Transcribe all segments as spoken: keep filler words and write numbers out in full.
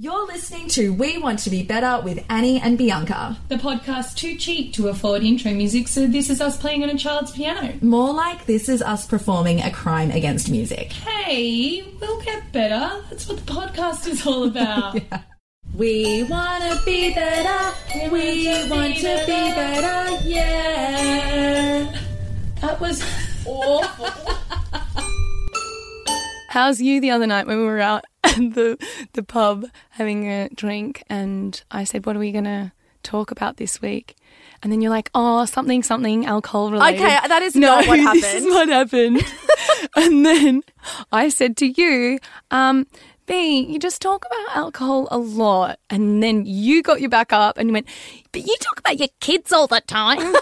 You're listening to We Want To Be Better with Annie and Bianca. The podcast too cheap to afford intro music, so this is us playing on a child's piano. More like this is us performing a crime against music. Hey, we'll get better. That's what the podcast is all about. Yeah. We want to be better. We want to be better. Yeah. That was awful. How's you the other night when we were out at the the pub having a drink and I said, what are we going to talk about this week? And then you're like, oh, something, something, alcohol related. Okay, that is no, not what happened. This is what happened. And then I said to you, um, B, you just talk about alcohol a lot. And then you got your back up and you went, but you talk about your kids all the time.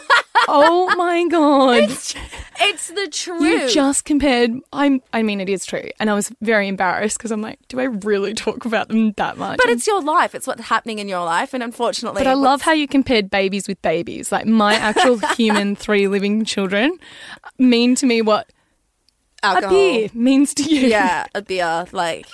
Oh my God. It's, it's the truth. You just compared, I'm, I mean, it is true. And I was very embarrassed because I'm like, do I really talk about them that much? But it's your life. It's what's happening in your life. And unfortunately. But I love how you compared babies with babies. Like my actual human three living children mean to me what alcohol. A beer means to you. Yeah, a beer. Like,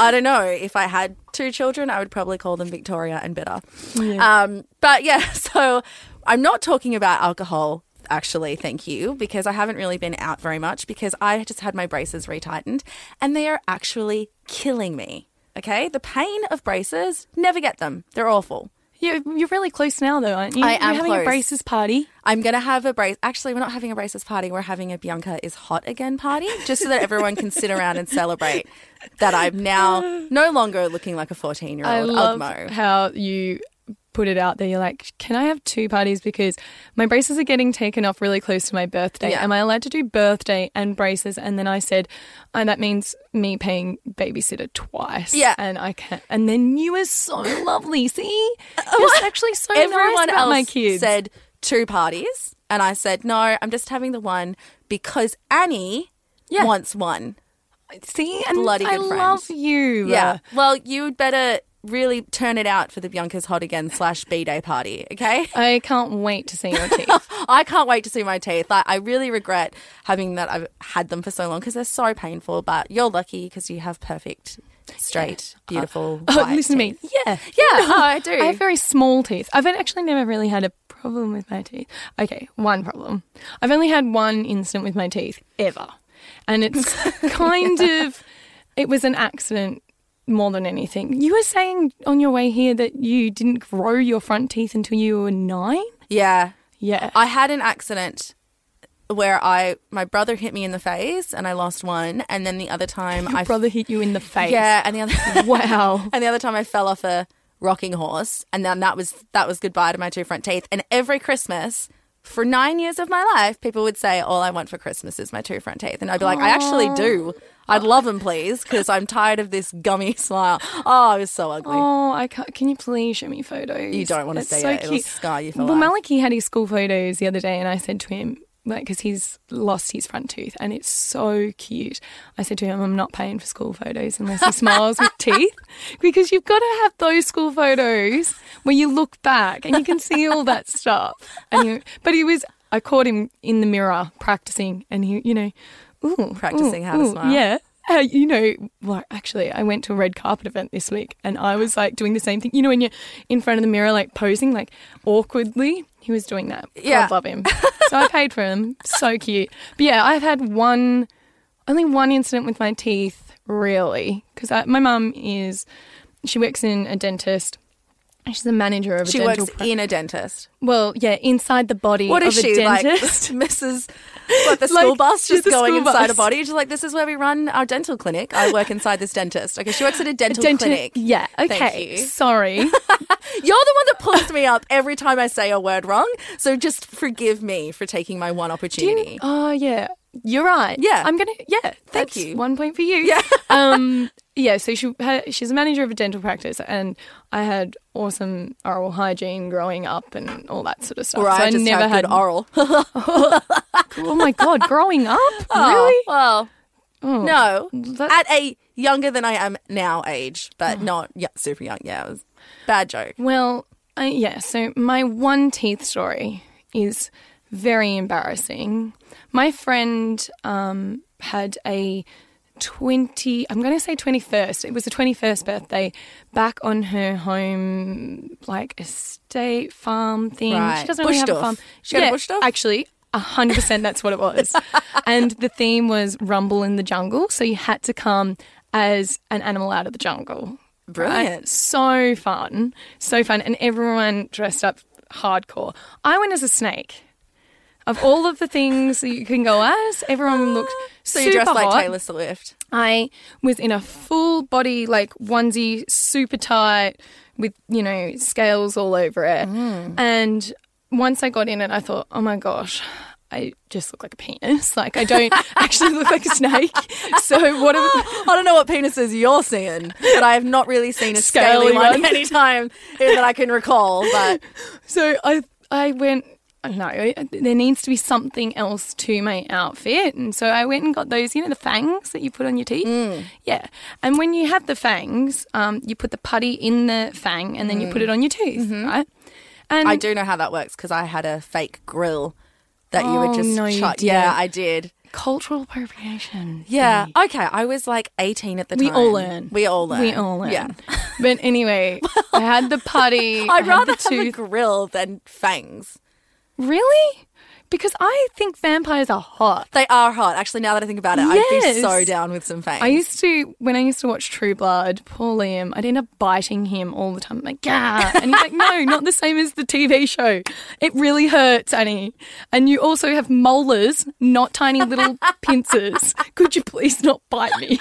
I don't know. If I had two children, I would probably call them Victoria and Bitter. Yeah. Um, but yeah, so I'm not talking about alcohol, actually, thank you, because I haven't really been out very much because I just had my braces retightened and they are actually killing me, okay? The pain of braces, never get them. They're awful. You're, you're really close now, though, aren't you? I am You're having close. a braces party. I'm going to have a brace. Actually, we're not having a braces party. We're having a Bianca is hot again party just so that everyone can sit around and celebrate that I'm now no longer looking like a fourteen-year-old. I love Ugmo. How you put it out there. You're like, can I have two parties? Because my braces are getting taken off really close to my birthday. Yeah. Am I allowed to do birthday and braces? And then I said, oh, that means me paying babysitter twice. Yeah. And I can't. And then you were so lovely. See? It's actually so Everyone nice about else my kids. Said two parties. And I said, no, I'm just having the one because Annie yeah. wants one. See? And bloody good I friend. Love you. Yeah. Well, you'd better really turn it out for the Bianca's Hot Again slash B-Day party, okay? I can't wait to see your teeth. I can't wait to see my teeth. I, I really regret having that I've had them for so long because they're so painful, but you're lucky because you have perfect, straight, yeah. beautiful, uh, white oh, listen teeth. To me. Yeah. Yeah, no, I do. I have very small teeth. I've actually never really had a problem with my teeth. Okay, one problem. I've only had one incident with my teeth ever, and it's kind yeah. of – it was an accident. More than anything. You were saying on your way here that you didn't grow your front teeth until you were nine? Yeah. Yeah. I had an accident where I my brother hit me in the face and I lost one, and then the other time your I... Your brother hit you in the face? Yeah. And the other Wow. And the other time I fell off a rocking horse, and then that was, that was goodbye to my two front teeth. And every Christmas for nine years of my life, people would say, all I want for Christmas is my two front teeth. And I'd be like, aww. I actually do. I'd love them, please, because I'm tired of this gummy smile. Oh, it was so ugly. Oh, I can't. Can you please show me photos? You don't want to see so it. Cute. It'll scar you for well, life. Well, Maliki had his school photos the other day, and I said to him, like, because he's lost his front tooth, and it's so cute. I said to him, I'm not paying for school photos unless he smiles with teeth, because you've got to have those school photos where you look back and you can see all that stuff. And you, but he was, I caught him in the mirror practicing, and he, you know, ooh, practicing ooh, how to ooh, smile. Yeah. Uh, you know, well, actually, I went to a red carpet event this week and I was like doing the same thing. You know, when you're in front of the mirror, like posing, like awkwardly, he was doing that. Yeah. God love him. So I paid for him. So cute. But yeah, I've had one, only one incident with my teeth, really. Because my mum is, she works in a dentist. She's a manager of a she dental She works pro- in a dentist. Well, yeah, inside the body what is of a she, dentist. What is she, like Missus What, the like, school bus just going inside bus. A body? She's like, this is where we run our dental clinic. I work inside this dentist. Okay, she works at a dental, a dental clinic. Yeah, okay, sorry. You're the one that pulls me up every time I say a word wrong, so just forgive me for taking my one opportunity. Oh, uh, yeah, you're right. Yeah. I'm going to, yeah, thank you. One point for you. Yeah. um, yeah, so she her, she's a manager of a dental practice, and I had awesome oral hygiene growing up and all that sort of stuff. Right, so I just never had good oral. Oh my God, growing up? Oh, really? Well, oh, no, that's... at a younger than I am now age, but oh. not yeah, super young. Yeah, it was a bad joke. Well, uh, yeah, so my one teeth story is very embarrassing. My friend um, had a twenty, I'm going to say twenty-first. It was the twenty-first birthday back on her home, like estate farm thing. Right. She doesn't really have a farm. She yeah, had a bush stuff? Actually, one hundred percent that's what it was. And the theme was Rumble in the Jungle. So you had to come as an animal out of the jungle. Brilliant. Right? So fun. So fun. And everyone dressed up hardcore. I went as a snake. Of all of the things that you can go as, everyone looked so super So you dressed hot. Like Taylor Swift. I was in a full body, like, onesie, super tight with, you know, scales all over it. Mm. And once I got in it, I thought, oh, my gosh, I just look like a penis. Like, I don't actually look like a snake. So what am I don't know what penises you're seeing, but I have not really seen a scaly, scaly one any time that I can recall. But So I I went... No, there needs to be something else to my outfit. And so I went and got those, you know, the fangs that you put on your teeth? Mm. Yeah. And when you have the fangs, um, you put the putty in the fang and then mm. you put it on your tooth, mm-hmm. right? And I do know how that works because I had a fake grill that oh, you would just no, shut. Yeah, I did. Cultural appropriation. Yeah. Thing. Okay. I was like eighteen at the time. We all learn. We all learn. We all learn. Yeah. But anyway, well, I had the putty. I'd rather have a grill than fangs. Really? Because I think vampires are hot. They are hot. Actually, now that I think about it, yes. I'd be so down with some fangs. I used to, when I used to watch True Blood, poor Liam, I'd end up biting him all the time. I'm like, yeah. And he's like, no, not the same as the T V show. It really hurts, Annie. And you also have molars, not tiny little pincers. Could you please not bite me?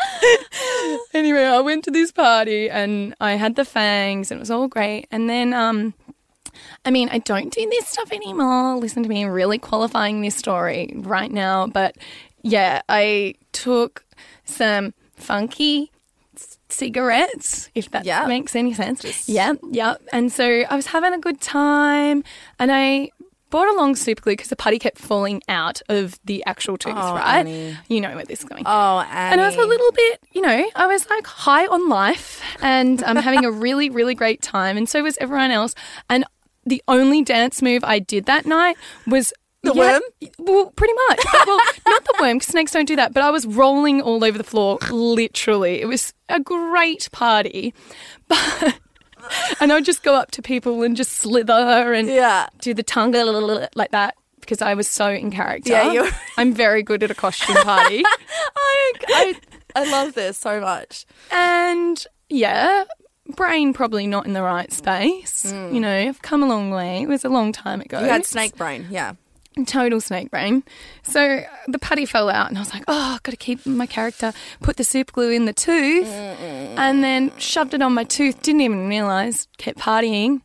Anyway, I went to this party and I had the fangs and it was all great. And then, um... I mean, I don't do this stuff anymore. Listen to me, I'm really qualifying this story right now. But, yeah, I took some funky c- cigarettes, if that yep. makes any sense. Just... Yeah, yeah. And so I was having a good time and I brought along super glue because the putty kept falling out of the actual tooth, oh, right? Annie. You know where this is going. Oh, Annie. And I was a little bit, you know, I was like high on life and I'm um, having a really, really great time and so was everyone else. And the only dance move I did that night was... The yeah, worm? Well, pretty much. Well, not the worm because snakes don't do that, but I was rolling all over the floor, literally. It was a great party. But... And I would just go up to people and just slither and yeah. do the tongue like that because I was so in character. Yeah, you're... I'm very good at a costume party. I, I I love this so much. And, yeah, brain probably not in the right space. Mm. You know, I've come a long way. It was a long time ago. You had snake brain, yeah. Total snake brain. So the putty fell out and I was like, oh, I've got to keep my character, put the super glue in the tooth Mm-mm. and then shoved it on my tooth, didn't even realise, kept partying.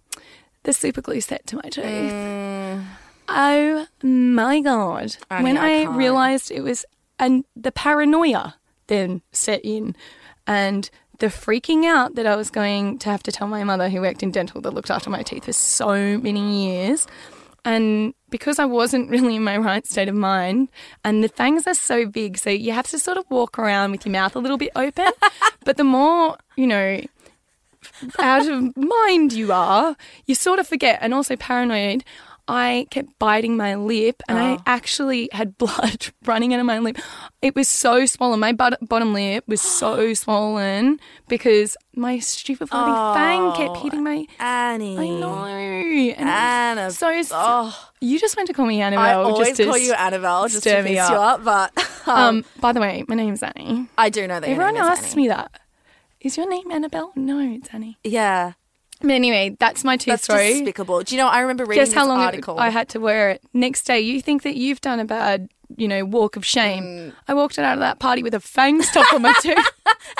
The super glue set to my tooth. Mm. Oh, my God. I mean, when I, I realised it was, and the paranoia then set in and the freaking out that I was going to have to tell my mother who worked in dental that looked after my teeth for so many years. And because I wasn't really in my right state of mind and the fangs are so big, so you have to sort of walk around with your mouth a little bit open. But the more, you know, out of mind you are, you sort of forget. And also paranoid, I kept biting my lip and oh. I actually had blood running out of my lip. It was so swollen. My butt- bottom lip was so swollen because my stupid floating oh, fang kept hitting my... Annie. I know. And Annabelle. So, oh. You just went to call me Annabelle. I always just to call you Annabelle just to piss you up. But um, um, by the way, my name's Annie. I do know that your name is Annie. Everyone asks me that. Is your name Annabelle? No, it's Annie. Yeah. But anyway, that's my tooth that's story. That's despicable. Do you know, I remember reading Guess this how long article. It, I had to wear it. Next day, you think that you've done a bad, you know, walk of shame. Mm. I walked out of that party with a fang stuck on my tooth.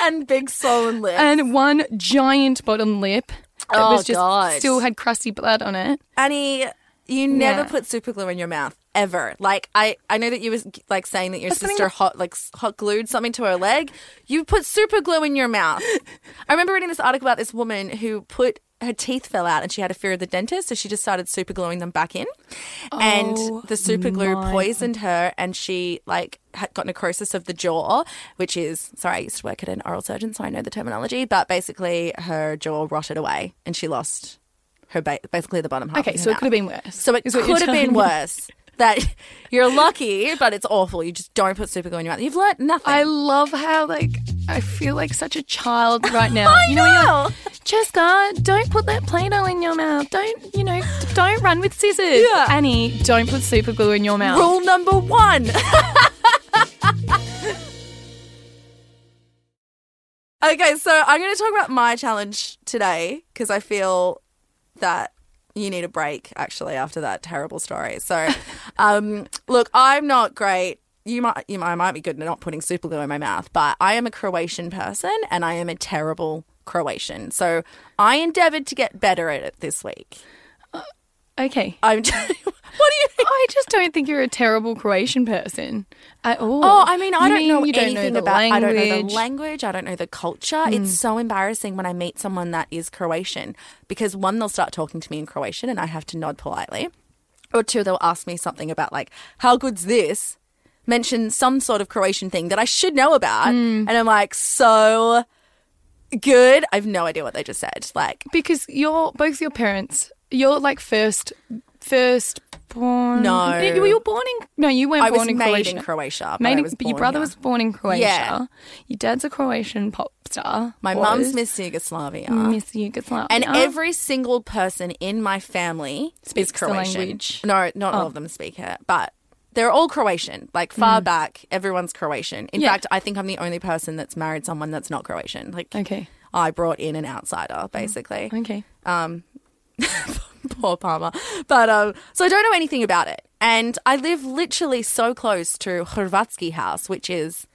And big swollen lips. And one giant bottom lip that oh, was just God. Still had crusty blood on it. Annie, you never yeah. put super glue in your mouth. Ever. Like, I, I know that you were, like, saying that your That's sister hot like hot glued something to her leg. You put super glue in your mouth. I remember reading this article about this woman who put, her teeth fell out and she had a fear of the dentist, so she just started super gluing them back in. Oh, and the super glue poisoned God. Her and she, like, had got necrosis of the jaw, which is, sorry, I used to work at an oral surgeon, so I know the terminology, but basically her jaw rotted away and she lost her, ba- basically the bottom half. Okay, so it out. Could have been worse. So it could have been worse. that you're lucky, but it's awful. You just don't put superglue in your mouth. You've learnt nothing. I love how, like, I feel like such a child right now. I you know, know. When you're like, Cheska, don't put that Play-Doh in your mouth. Don't, you know, don't run with scissors. Yeah. Annie, don't put superglue in your mouth. Rule number one. Okay, so I'm going to talk about my challenge today because I feel that you need a break, actually, after that terrible story. So, um, look, I'm not great. You might, you might, I might be good at not putting superglue in my mouth, but I am a Croatian person and I am a terrible Croatian. So I endeavoured to get better at it this week. Uh, okay. I'm just, what do you think? I just don't think you're a terrible Croatian person at all. Oh, I mean, I you don't mean, know anything don't know about language. I don't know the language. I don't know the culture. Mm. It's so embarrassing when I meet someone that is Croatian because, one, they'll start talking to me in Croatian and I have to nod politely. Or two, they'll ask me something about, like, how good's this? Mention some sort of Croatian thing that I should know about. Mm. And I'm like, so good. I have no idea what they just said. Like, because you're, both your parents, you're like first, first born. No. You, were you born in, no, you weren't I born in Croatia. I was made in Croatia. But, made in, was but your brother here. was born in Croatia. Yeah. Your dad's a Croatian pop star. My mum's Miss Yugoslavia. Miss Yugoslavia. And every single person in my family speaks Croatian. Language. No, not oh. all of them speak it, but. They're all Croatian, like far mm. back. Everyone's Croatian. In yeah. fact, I think I'm the only person that's married someone that's not Croatian. Like, okay. I brought in an outsider, basically. Okay. Um, poor Palmer. But um, so I don't know anything about it, and I live literally so close to Hrvatski House, which is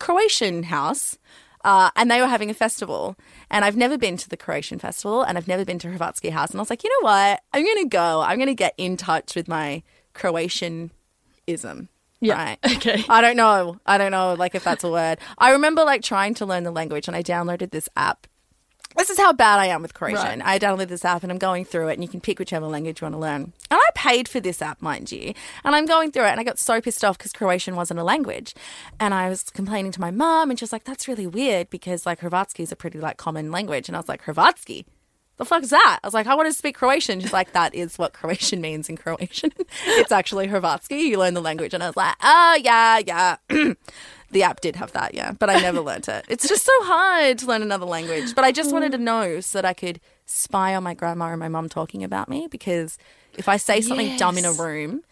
Croatian house, uh, and they were having a festival, and I've never been to the Croatian festival, and I've never been to Hrvatski House, and I was like, you know what? I'm gonna go. I'm gonna get in touch with my Croatian. Ism. Yeah. Right. Okay. I don't know. I don't know, like, if that's a word. I remember, like, trying to learn the language and I downloaded this app. This is how bad I am with Croatian. Right. I downloaded this app and I'm going through it and you can pick whichever language you want to learn. And I paid for this app, mind you. And I'm going through it and I got so pissed off because Croatian wasn't a language. And I was complaining to my mum and she was like, that's really weird because, like, Hrvatski is a pretty, like, common language. And I was like, Hrvatski? The fuck's that? I was like, I want to speak Croatian. She's like, that is what Croatian means in Croatian. It's actually Hrvatski. You learn the language. And I was like, oh, yeah, yeah. The app did have that, yeah. But I never learnt it. It's just so hard to learn another language. But I just wanted to know so that I could spy on my grandma and my mum talking about me because if I say something yes. dumb in a room,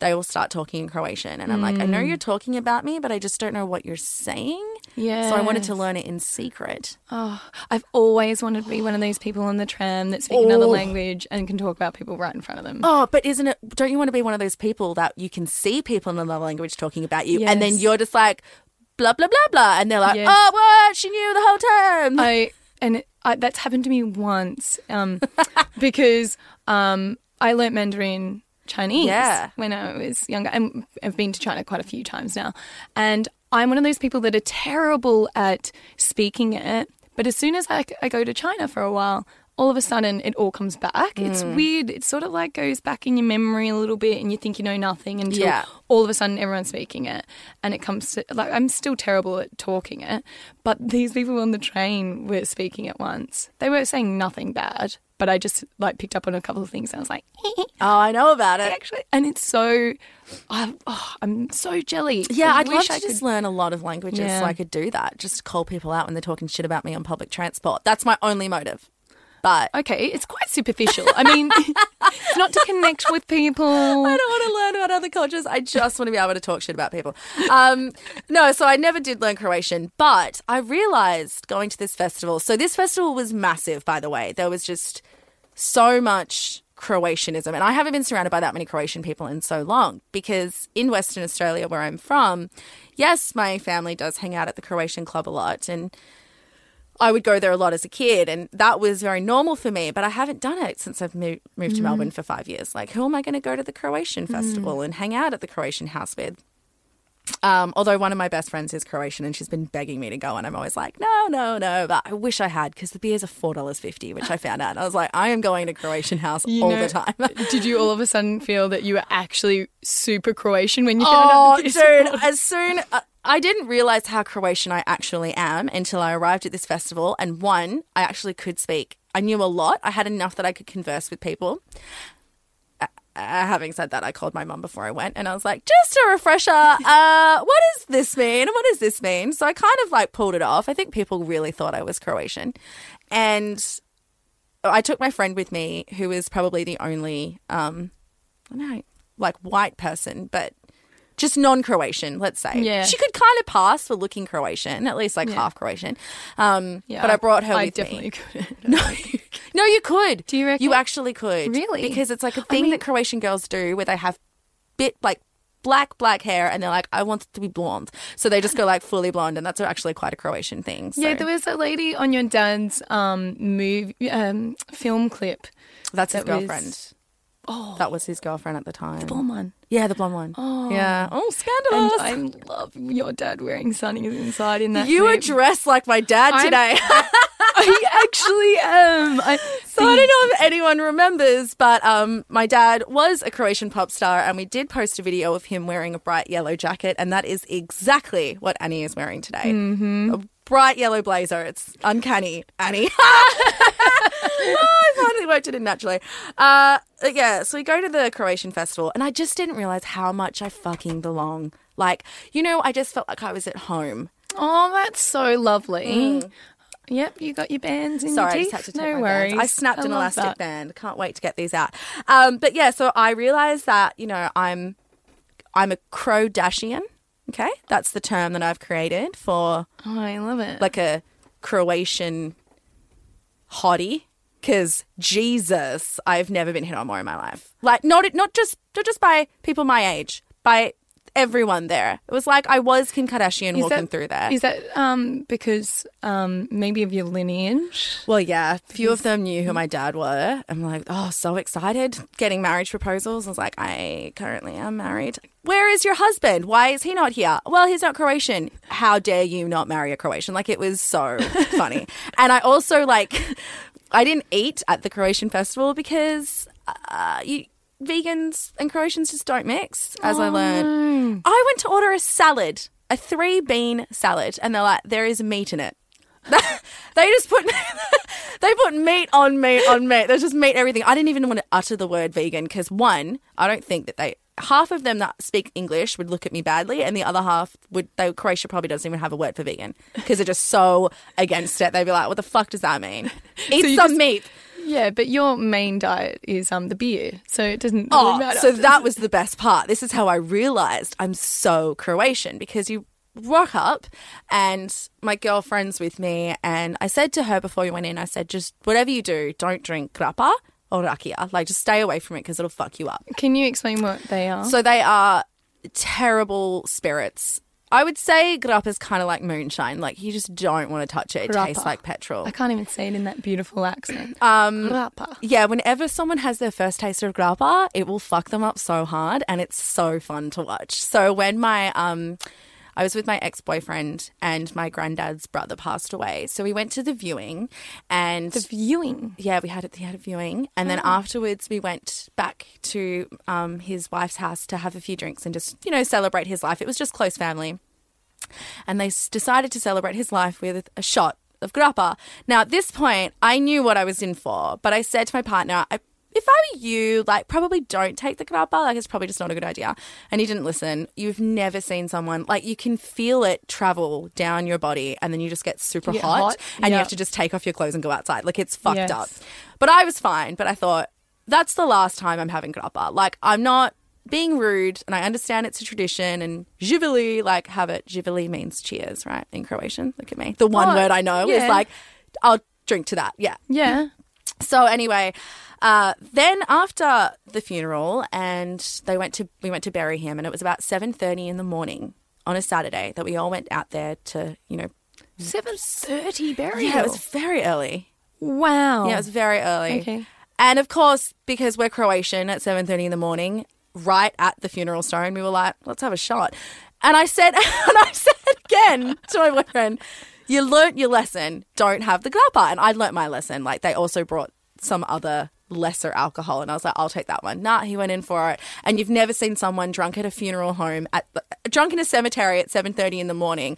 they will start talking in Croatian. And I'm mm. like, I know you're talking about me, but I just don't know what you're saying. Yeah. So I wanted to learn it in secret. Oh, I've always wanted to be one of these people on the tram that speak oh. another language and can talk about people right in front of them. Oh, but isn't it, don't you want to be one of those people that you can see people in another language talking about you yes. and then you're just like, blah, blah, blah, blah. And they're like, yes. oh, what? She knew the whole time. I, and it, I, that's happened to me once um, because um, I learnt Mandarin Chinese yeah. when I was younger. And I've been to China quite a few times now. And I'm one of those people that are terrible at speaking it. But as soon as I, I go to China for a while, all of a sudden it all comes back. Mm. It's weird. It sort of like goes back in your memory a little bit and you think you know nothing until yeah. all of a sudden everyone's speaking it. And it comes to, like, I'm still terrible at talking it. But these people on the train were speaking it once. They were saying nothing bad. But I just, like, picked up on a couple of things and I was like, oh, I know about it. Actually, and it's so, I, oh, I'm so jelly. Yeah, I I'd wish love to I could, just learn a lot of languages yeah. so I could do that. Just call people out when they're talking shit about me on public transport. That's my only motive. But okay, it's quite superficial. I mean, it's not to connect with people. I don't want to learn about other cultures. I just want to be able to talk shit about people. Um, no, so I never did learn Croatian, but I realised going to this festival. So this festival was massive, by the way. There was just so much Croatianism. And I haven't been surrounded by that many Croatian people in so long because in Western Australia, where I'm from, yes, my family does hang out at the Croatian club a lot and I would go there a lot as a kid and that was very normal for me, but I haven't done it since I've moved, moved to mm. Melbourne for five years. Like, who am I going to go to the Croatian festival mm. and hang out at the Croatian house with? Um, although one of my best friends is Croatian and she's been begging me to go and I'm always like, no, no, no, but I wish I had because the beers are four dollars fifty, which I found out. I was like, I am going to Croatian house you all know, the time. Did you all of a sudden feel that you were actually super Croatian when you found oh, out the beers? Oh, dude, as soon... Uh, I didn't realise how Croatian I actually am until I arrived at this festival. And one, I actually could speak. I knew a lot. I had enough that I could converse with people. having said that, I called my mum before I went and I was like, just a refresher, uh, what does this mean? What does this mean? So I kind of like pulled it off. I think people really thought I was Croatian. And I took my friend with me, who is probably the only, um, I don't know, like white person, but just non-Croatian, let's say. Yeah. She could kind of pass for looking Croatian, at least like yeah. half Croatian. Um, yeah, but I brought her I with me. I definitely couldn't. No, no, you could. Do you reckon? You actually could. Really? Because it's like a thing I mean, that Croatian girls do where they have bit like black, black hair and they're like, I want it to be blonde. So they just go like fully blonde, and that's actually quite a Croatian thing. So. Yeah, there was a lady on your dad's um, movie, um, film clip. That's his that girlfriend. Was... Oh, that was his girlfriend at the time. The blonde one. Yeah, the blonde one. Oh. Yeah. Oh, scandalous. And I love your dad wearing sunnies inside in that You clip. Are dressed like my dad I'm, today. I actually am. I, so I don't know if anyone remembers, but um, my dad was a Croatian pop star, and we did post a video of him wearing a bright yellow jacket, and that is exactly what Annie is wearing today. Mm-hmm. A bright yellow blazer. It's uncanny, Annie. Oh, I finally worked it in naturally. Uh, yeah, so we go to the Croatian festival, and I just didn't realise how much I fucking belong. Like, you know, I just felt like I was at home. Oh, that's so lovely. Mm. Yep, you got your bands in Sorry, your teeth. Sorry, I just had to take no my worries. Bands. I snapped I an elastic that. band. Can't wait to get these out. Um, but, yeah, so I realised that, you know, I'm I'm a Croatian, okay? That's the term that I've created for... Oh, I love it. Like a Croatian hottie. Because Jesus, I've never been hit on more in my life. Like not not just not just by people my age, by everyone there. It was like I was Kim Kardashian is walking that, through there. Is that um, because um, maybe of your lineage? Well, yeah. A few of them knew who my dad were. I'm like, oh, so excited. Getting marriage proposals. I was like, I currently am married. Where is your husband? Why is he not here? Well, he's not Croatian. How dare you not marry a Croatian? Like, it was so funny. And I also, like... I didn't eat at the Croatian festival because uh, you, vegans and Croatians just don't mix, as oh, I learned. No. I went to order a salad, a three-bean salad, and they're like, there is meat in it. They just put they put meat on meat on meat. There's just meat everything. I didn't even want to utter the word vegan because, one, I don't think that they – half of them that speak English would look at me badly, and the other half would. They, Croatia probably doesn't even have a word for vegan because they're just so against it. They'd be like, "What the fuck does that mean? Eat so some just, meat." Yeah, but your main diet is um the beer, so it doesn't. Oh, really matter. So that was the best part. This is how I realised I'm so Croatian because you rock up, and my girlfriend's with me, and I said to her before we went in, I said, "Just whatever you do, don't drink grappa." Or rakia. Like, just stay away from it because it'll fuck you up. Can you explain what they are? So they are terrible spirits. I would say grappa is kind of like moonshine. Like, you just don't want to touch it. It grappa. Tastes like petrol. I can't even say it in that beautiful accent. Um, grappa. Yeah, whenever someone has their first taste of grappa, it will fuck them up so hard, and it's so fun to watch. So when my... um. I was with my ex-boyfriend and my granddad's brother passed away. So we went to the viewing and... The viewing? Yeah, we had a, we had a viewing. And oh. then afterwards we went back to um, his wife's house to have a few drinks and just, you know, celebrate his life. It was just close family. And they s- decided to celebrate his life with a shot of grappa. Now, at this point, I knew what I was in for, but I said to my partner, I If I were you, like, probably don't take the grappa. Like, it's probably just not a good idea. And he didn't listen. You've never seen someone, like, you can feel it travel down your body and then you just get super get hot, hot and yep. you have to just take off your clothes and go outside. Like, it's fucked yes. up. But I was fine. But I thought, that's the last time I'm having grappa. Like, I'm not being rude, and I understand it's a tradition, and živeli, like, have it. Živeli means cheers, right, in Croatian. Look at me. The one oh, word I know yeah. is, like, I'll drink to that. Yeah. Yeah. So anyway... Uh, then after the funeral, and they went to we went to bury him, and it was about seven thirty in the morning on a Saturday that we all went out there to, you know, seven thirty burial. Yeah, it was very early. Wow. Yeah, it was very early. Okay. And of course, because we're Croatian, at seven thirty in the morning, right at the funeral stone, we were like, "Let's have a shot." And I said, and I said again to my boyfriend, "You learnt your lesson. Don't have the grappa." And I learnt my lesson. Like, they also brought some other lesser alcohol, and I was like, I'll take that one. Nah, he went in for it. And you've never seen someone drunk at a funeral home, at the, drunk in a cemetery at seven thirty in the morning.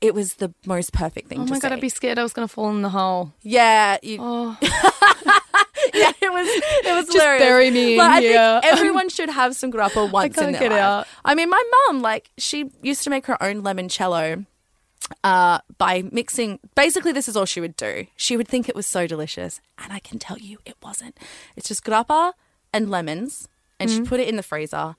It was the most perfect thing oh to see. Oh my God, I'd be scared I was going to fall in the hole. Yeah. You, oh. Yeah, it was it was just hilarious. Bury me in like, here. I think everyone should have some grappa once in their get life. Out. I mean, my mum, like, she used to make her own limoncello uh, by mixing. Basically, this is all she would do. She would think it was so delicious, and I can tell you it wasn't. It's just grappa and lemons, and mm-hmm. she put it in the freezer,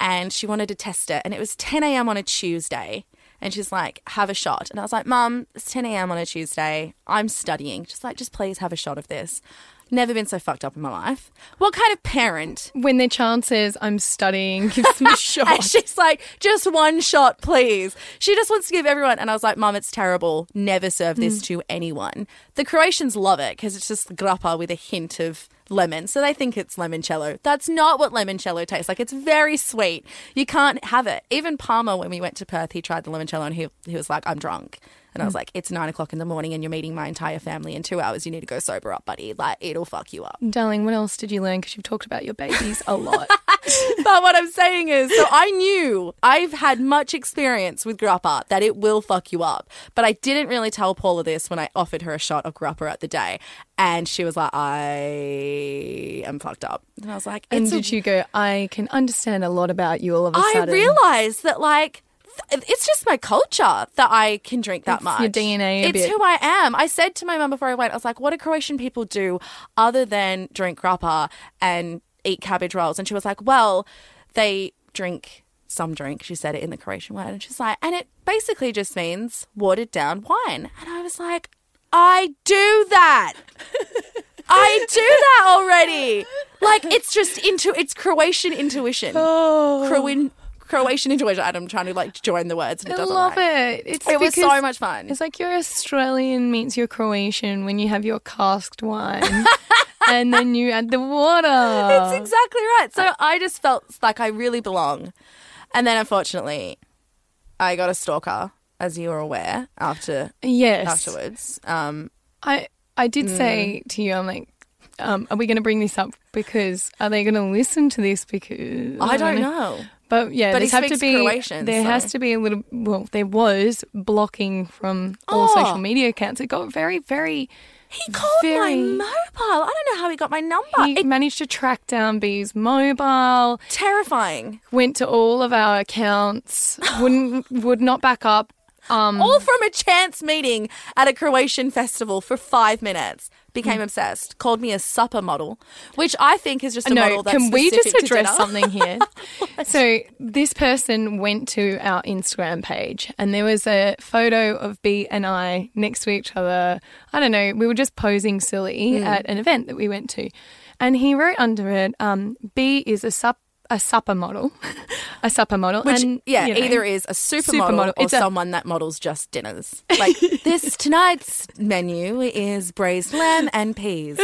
and she wanted to test it. And it was ten a.m. on a Tuesday. And she's like, have a shot. And I was like, Mum, it's ten a.m. on a Tuesday. I'm studying. Just like, just please have a shot of this. Never been so fucked up in my life. What kind of parent? When their child says, I'm studying, gives them a shot. And she's like, just one shot, please. She just wants to give everyone. And I was like, Mum, it's terrible. Never serve this mm. to anyone. The Croatians love it because it's just grappa with a hint of lemon. So they think it's limoncello. That's not what limoncello tastes like. It's very sweet. You can't have it. Even Palmer, when we went to Perth, he tried the limoncello and he, he was like, I'm drunk. And I was like, it's nine o'clock in the morning and you're meeting my entire family in two hours. You need to go sober up, buddy. Like, it'll fuck you up. Darling, what else did you learn? Because you've talked about your babies a lot. But what I'm saying is, so I knew, I've had much experience with grappa, that it will fuck you up. But I didn't really tell Paula this when I offered her a shot of grappa at the day. And she was like, I am fucked up. And I was like, it's And did a- you go, I can understand a lot about you all of a I sudden. I realised that, like, it's just my culture that I can drink that it's much. Your D N A a bit. It's who I am. I said to my mum before I went, I was like, what do Croatian people do other than drink grappa and eat cabbage rolls? And she was like, well, they drink some drink. She said it in the Croatian word. And she's like, and it basically just means watered down wine. And I was like, I do that. I do that already. Like, it's just into it's Croatian intuition. Oh. Croatian. Croatian intuition. I'm trying to like join the words. And it I love like. it. It's it was so much fun. It's like your Australian meets your Croatian when you have your casked wine and then you add the water. It's exactly right. So I just felt like I really belong. And then unfortunately I got a stalker, as you are aware, after yes. afterwards. Um, I, I did mm. say to you, I'm like, um, are we going to bring this up because are they going to listen to this because... I don't know. know. But, yeah, but he have to be, Croatian. There so. has to be a little – well, there was blocking from all oh. social media accounts. It got very, very – He called very, my mobile. I don't know how he got my number. He it, managed to track down B's mobile. Terrifying. Went to all of our accounts, wouldn't would not back up. Um, all from a chance meeting at a Croatian festival for five minutes. Became obsessed. Called me a supper model, which I think is just a no, model that's specific to dinner. Can we just address something here? So this person went to our Instagram page and there was a photo of B and I next to each other. I don't know. We were just posing silly mm. at an event that we went to. And he wrote under it, um, B is a supper. A supper model, a supper model. Which, and, yeah, you know, either is a supermodel, supermodel. or a, someone that models just dinners. Like, this tonight's menu is braised lamb and peas.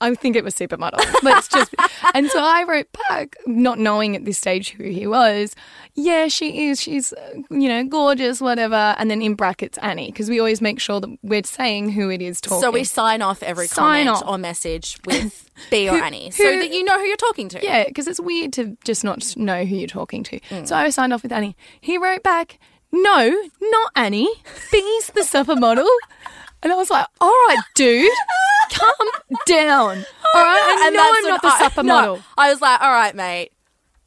I think it was supermodel. Let's just. And so I wrote back, not knowing at this stage who he was, yeah, she is, she's, you know, gorgeous, whatever. And then in brackets, Annie, because we always make sure that we're saying who it is talking. So we sign off every sign comment off. or message with B or who, Annie who, so that you know who you're talking to. Yeah, because it's weird to just not know who you're talking to. Mm. So I signed off with Annie. He wrote back, no, not Annie. B's the supermodel. And I was like, all right, dude, calm down. All right, I know I'm not the supermodel. No, I was like, all right, mate,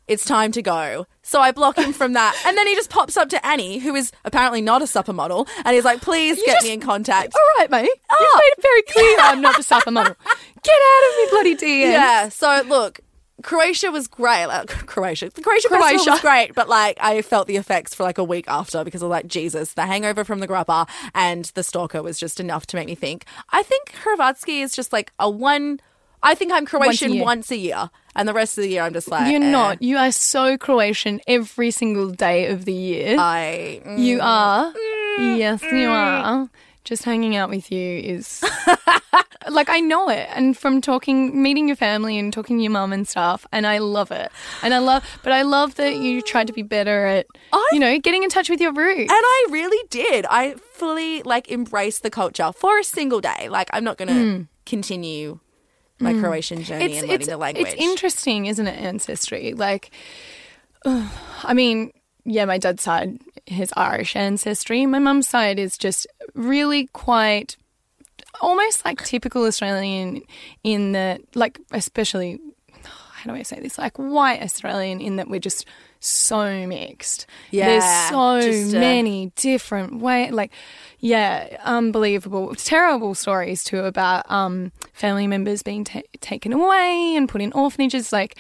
it's time to go. So I block him from that. And then he just pops up to Annie, who is apparently not a supper model. And he's like, please you get just, me in contact. All right, mate. Oh. You've made it very clear I'm not a supper model. Get out of me, bloody D Ms. Yeah, so look. Croatia was great. Like, Croatia. The Croatia, Croatia festival was great, but like I felt the effects for like a week after because I was like, Jesus, the hangover from the grappa and the stalker was just enough to make me think. I think Hrvatski is just like a one, I think I'm Croatian once a year. Once a year. And the rest of the year, I'm just like... You're eh. not. You are so Croatian every single day of the year. I... Mm, you are. Mm, yes, mm. you are. Just hanging out with you is... like, I know it. And from talking, meeting your family and talking to your mum and stuff, and I love it. And I love... But I love that you tried to be better at, I, you know, getting in touch with your roots. And I really did. I fully, like, embraced the culture for a single day. Like, I'm not going to mm. continue... my mm. Croatian journey it's, and learning the language. It's interesting, isn't it, ancestry? Like, uh, I mean, yeah, my dad's side, his Irish ancestry. My mum's side is just really quite almost like typical Australian in that, like, especially, how do I say this, like white Australian in that we're just so mixed. Yeah. There's so just, uh, many different ways. Like, yeah, unbelievable. Terrible stories too about um, family members being ta- taken away and put in orphanages. Like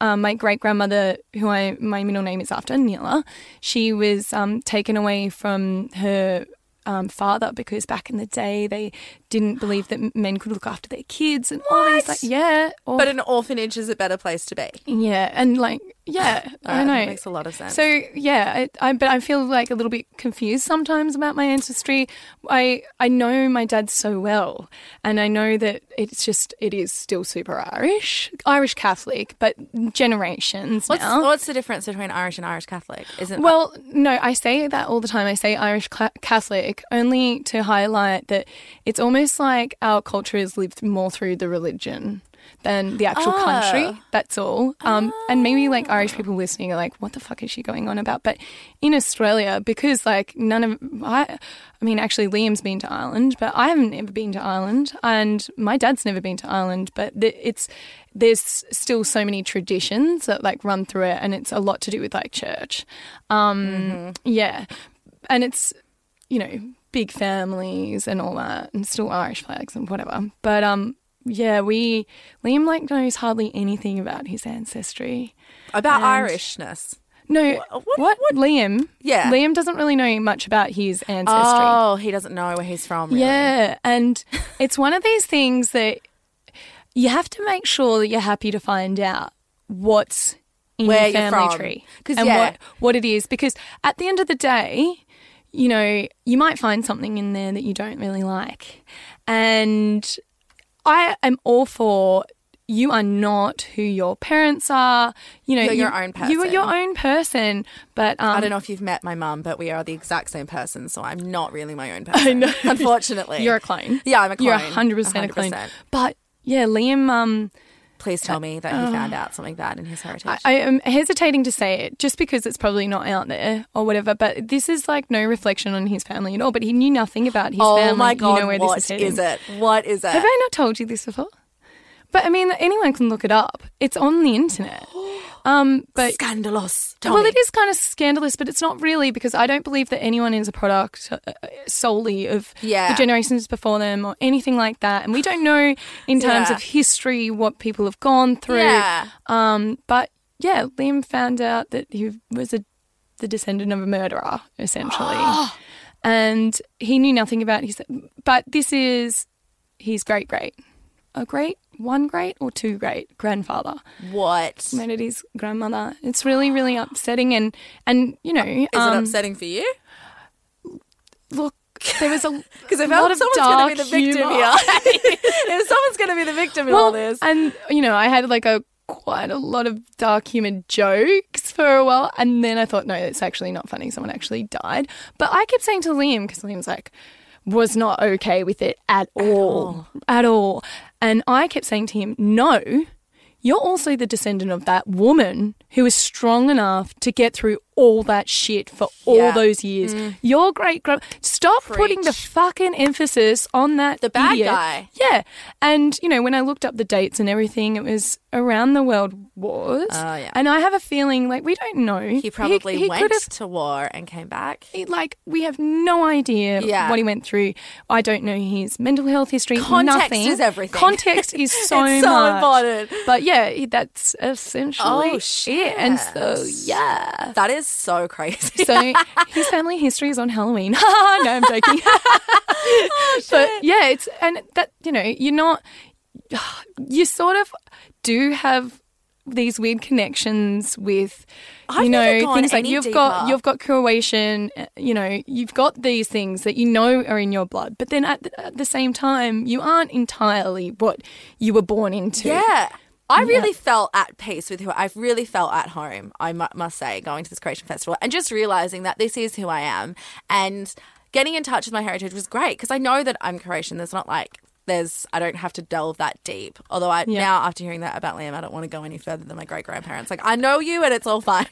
um, my great-grandmother, who I my middle name is after, Nila, she was um, taken away from her Um, father, because back in the day they didn't believe that men could look after their kids and what? all these like yeah. Orph- but an orphanage is a better place to be. Yeah, and like yeah, I know that makes a lot of sense. So yeah, I, I but I feel like a little bit confused sometimes about my ancestry. I I know my dad so well, and I know that it's just it is still super Irish, Irish Catholic, but generations what's, now. What's the difference between Irish and Irish Catholic? Isn't well, that- no, I say that all the time. I say Irish cl- Catholic. Only to highlight that it's almost like our culture is lived more through the religion than the actual oh. country. That's all. Um, oh. And maybe like Irish people listening are like, what the fuck is she going on about? But in Australia, because like none of I, I mean, actually Liam's been to Ireland, but I haven't ever been to Ireland, and my dad's never been to Ireland. But th- it's there's still so many traditions that like run through it, and it's a lot to do with like church. Um, mm-hmm. Yeah, and it's. You know, big families and all that, and still Irish flags and whatever. But um, yeah, we Liam like knows hardly anything about his ancestry, about and Irishness. No, what, what, what Liam? Yeah, Liam doesn't really know much about his ancestry. Oh, he doesn't know where he's from. Really. Yeah, and it's one of these things that you have to make sure that you're happy to find out what's in where your family you're from. Tree and yeah. what what it is, because at the end of the day. You know, you might find something in there that you don't really like. And I am all for you are not who your parents are. You know, You're you, your own person. You are your own person. But um, I don't know if you've met my mum, but we are the exact same person, so I'm not really my own person, I know. Unfortunately. You're a clone. Yeah, I'm a clone. You're one hundred percent, one hundred percent. A clone. But, yeah, Liam... Um, Please tell me that he found out something bad in his heritage. I, I am hesitating to say it just because it's probably not out there or whatever, but this is like no reflection on his family at all, but he knew nothing about his oh family. Oh, my God, you know where what this is, is it? What is it? Have I not told you this before? But, I mean, anyone can look it up. It's on the internet. Um, but Scandalous. Well, me. It is kind of scandalous, but it's not really, because I don't believe that anyone is a product solely of yeah. the generations before them or anything like that. And we don't know in terms yeah. of history what people have gone through. Yeah. Um, but, yeah, Liam found out that he was a, the descendant of a murderer, essentially. Oh. And he knew nothing about his... But this is his great-great. A great, one great or two great grandfather. What? Murdered his grandmother. It's really, really upsetting. And, and you know. Is um, it upsetting for you? Look, there was a lot of dark someone's going to be the victim humor. Here. If someone's going to be the victim in well, all this. And, you know, I had like a quite a lot of dark humor jokes for a while. And then I thought, no, it's actually not funny. Someone actually died. But I kept saying to Liam, because Liam's like, was not okay with it at all, at all. At all. And I kept saying to him, no, you're also the descendant of that woman who was strong enough to get through all that shit for all yeah. those years. Mm. Your great grandma. Stop Preach. Putting the fucking emphasis on that The bad idiot. Guy. Yeah. And, you know, when I looked up the dates and everything, it was around the World Wars. Oh, uh, yeah. And I have a feeling, like, we don't know. He probably he, he went to war and came back. He, like, we have no idea yeah. what he went through. I don't know his mental health history. Context nothing. is everything. Context is so it's so much. important. But, yeah, that's essentially oh, shit. And so, yeah. That is so crazy. So his family history is on Halloween. No, I'm joking. Oh, shit. But yeah, it's and that you know you're not you sort of do have these weird connections with you I've know things like you've deeper. got you've got Croatian, you know you've got these things that you know are in your blood, but then at the, at the same time you aren't entirely what you were born into. Yeah. I really yeah. felt at peace with who I really felt at home, I mu- must say, going to this Croatian festival and just realising that this is who I am. And getting in touch with my heritage was great because I know that I'm Croatian. There's not like there's I don't have to delve that deep. Although I yeah. now after hearing that about Liam, I don't want to go any further than my great-grandparents. Like, I know you and it's all fine.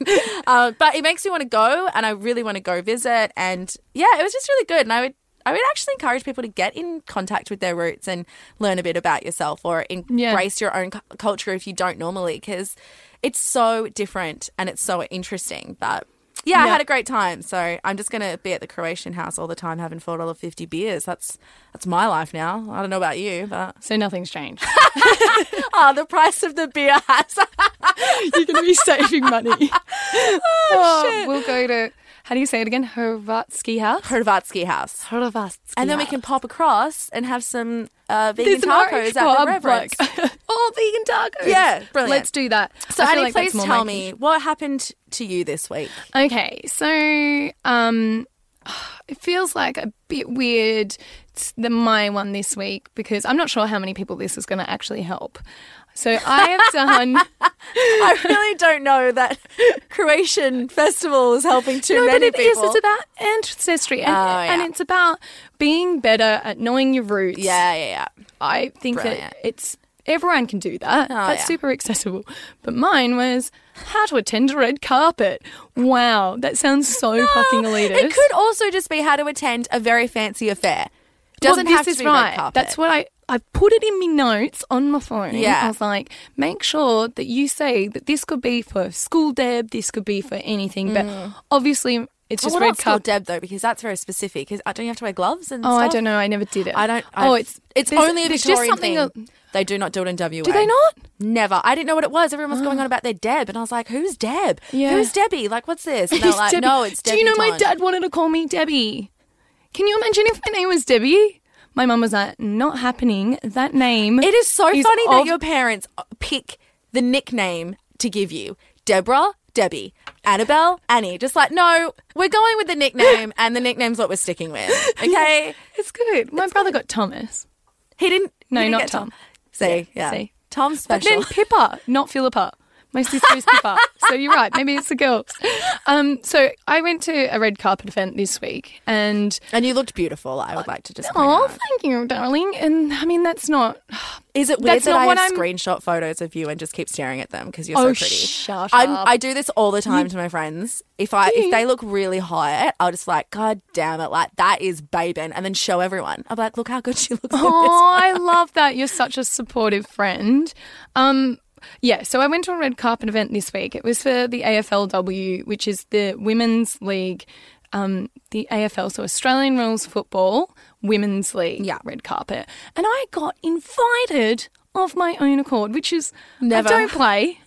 um, but it makes me want to go and I really want to go visit. And, yeah, it was just really good. And I would I would actually encourage people to get in contact with their roots and learn a bit about yourself or embrace yeah. your own culture if you don't normally, because it's so different and it's so interesting. But yeah, yeah, I had a great time. So I'm just going to be at the Croatian House all the time having four dollars fifty beers. That's that's my life now. I don't know about you, but... So nothing's changed. Oh, the price of the beer has... You're going to be saving money. Oh, oh, shit. We'll go to... How do you say it again? Hrvatski House? Hrvatski House. Hrvatski And then house. We can pop across and have some uh, vegan tacos at the Reverend. Like, oh, vegan tacos. Yeah, brilliant. Let's do that. So, Annie, like please tell me, what happened to you this week? Okay, so um, it feels like a bit weird, the, my one this week, because I'm not sure how many people this is going to actually help. So I have done... I really don't know that Croatian festival is helping too no, many but it people. Is, it's about ancestry and, oh, yeah. and it's about being better at knowing your roots. Yeah, yeah, yeah. I think Brilliant. that it's... Everyone can do that. Oh, That's yeah. super accessible. But mine was how to attend a red carpet. Wow, that sounds so no, fucking elitist. It could also just be how to attend a very fancy affair. Doesn't well, have to be right. red carpet. That's what I... I put it in my notes on my phone. Yeah. I was like, make sure that you say that this could be for school deb, this could be for anything. But mm. obviously it's just oh, red carpet. School deb, though, because that's very specific. Because don't you have to wear gloves and oh, stuff? Oh, I don't know. I never did it. I don't. I've, oh, it's it's only a Victorian thing. A, they do not do it in W A. Do they not? Never. I didn't know what it was. Everyone was oh. going on about their deb. And I was like, who's deb? Yeah. Who's Debbie? Like, what's this? And they're like, Debbie. No, it's Debbie. Do you know Ton. My dad wanted to call me Debbie? Can you imagine if my name was Debbie? My mum was like, not happening. That name. It is so is funny of- that your parents pick the nickname to give you. Deborah, Debbie, Annabelle, Annie. Just like, no, we're going with the nickname and the nickname's what we're sticking with. Okay? It's good. My it's brother good. got Thomas. He didn't. No, he didn't not Tom. Tom. See, yeah. yeah. See. Tom's special. But then Pippa, not Philippa. My sister is Pippa. So you're right. Maybe it's the girls. Um, so I went to a red carpet event this week. And and you looked beautiful, I would uh, like to just point out. Oh, thank you, darling. And, I mean, that's not... Is it weird that I have I'm... screenshot photos of you and just keep staring at them because you're oh, so pretty? Shut I'm, up. I do this all the time to my friends. If I if they look really hot, I'll just like, God damn it, like, that is babin. And then show everyone. I'll be like, look how good she looks. Oh, I love that. You're such a supportive friend. Um... Yeah, so I went to a red carpet event this week. It was for the A F L W, which is the Women's League, um, the A F L, so Australian Rules Football Women's League yeah. red carpet. And I got invited of my own accord, which is, Never. I don't play,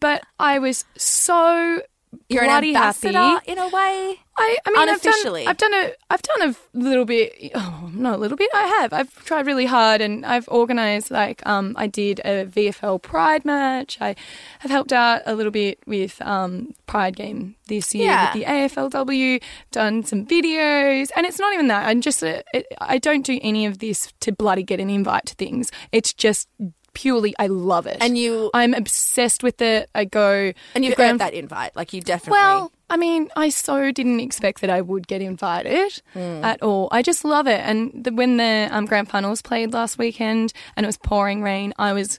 but I was so You're bloody an ambassador, happy. In a way, I, I mean, unofficially. I've done, I've done a, I've done a little bit. Oh, not a little bit. I have. I've tried really hard, and I've organised. Like, um, I did a V F L Pride match. I have helped out a little bit with um Pride game this year yeah. with the A F L W. Done some videos, and it's not even that. I'm just. A, it, I don't do any of this to bloody get an invite to things. It's just. Purely, I love it. And you... I'm obsessed with it. I go... And you've grabbed that invite. Like, you definitely... Well, I mean, I so didn't expect that I would get invited mm. at all. I just love it. And the, when the um, grand finals played last weekend and it was pouring rain, I was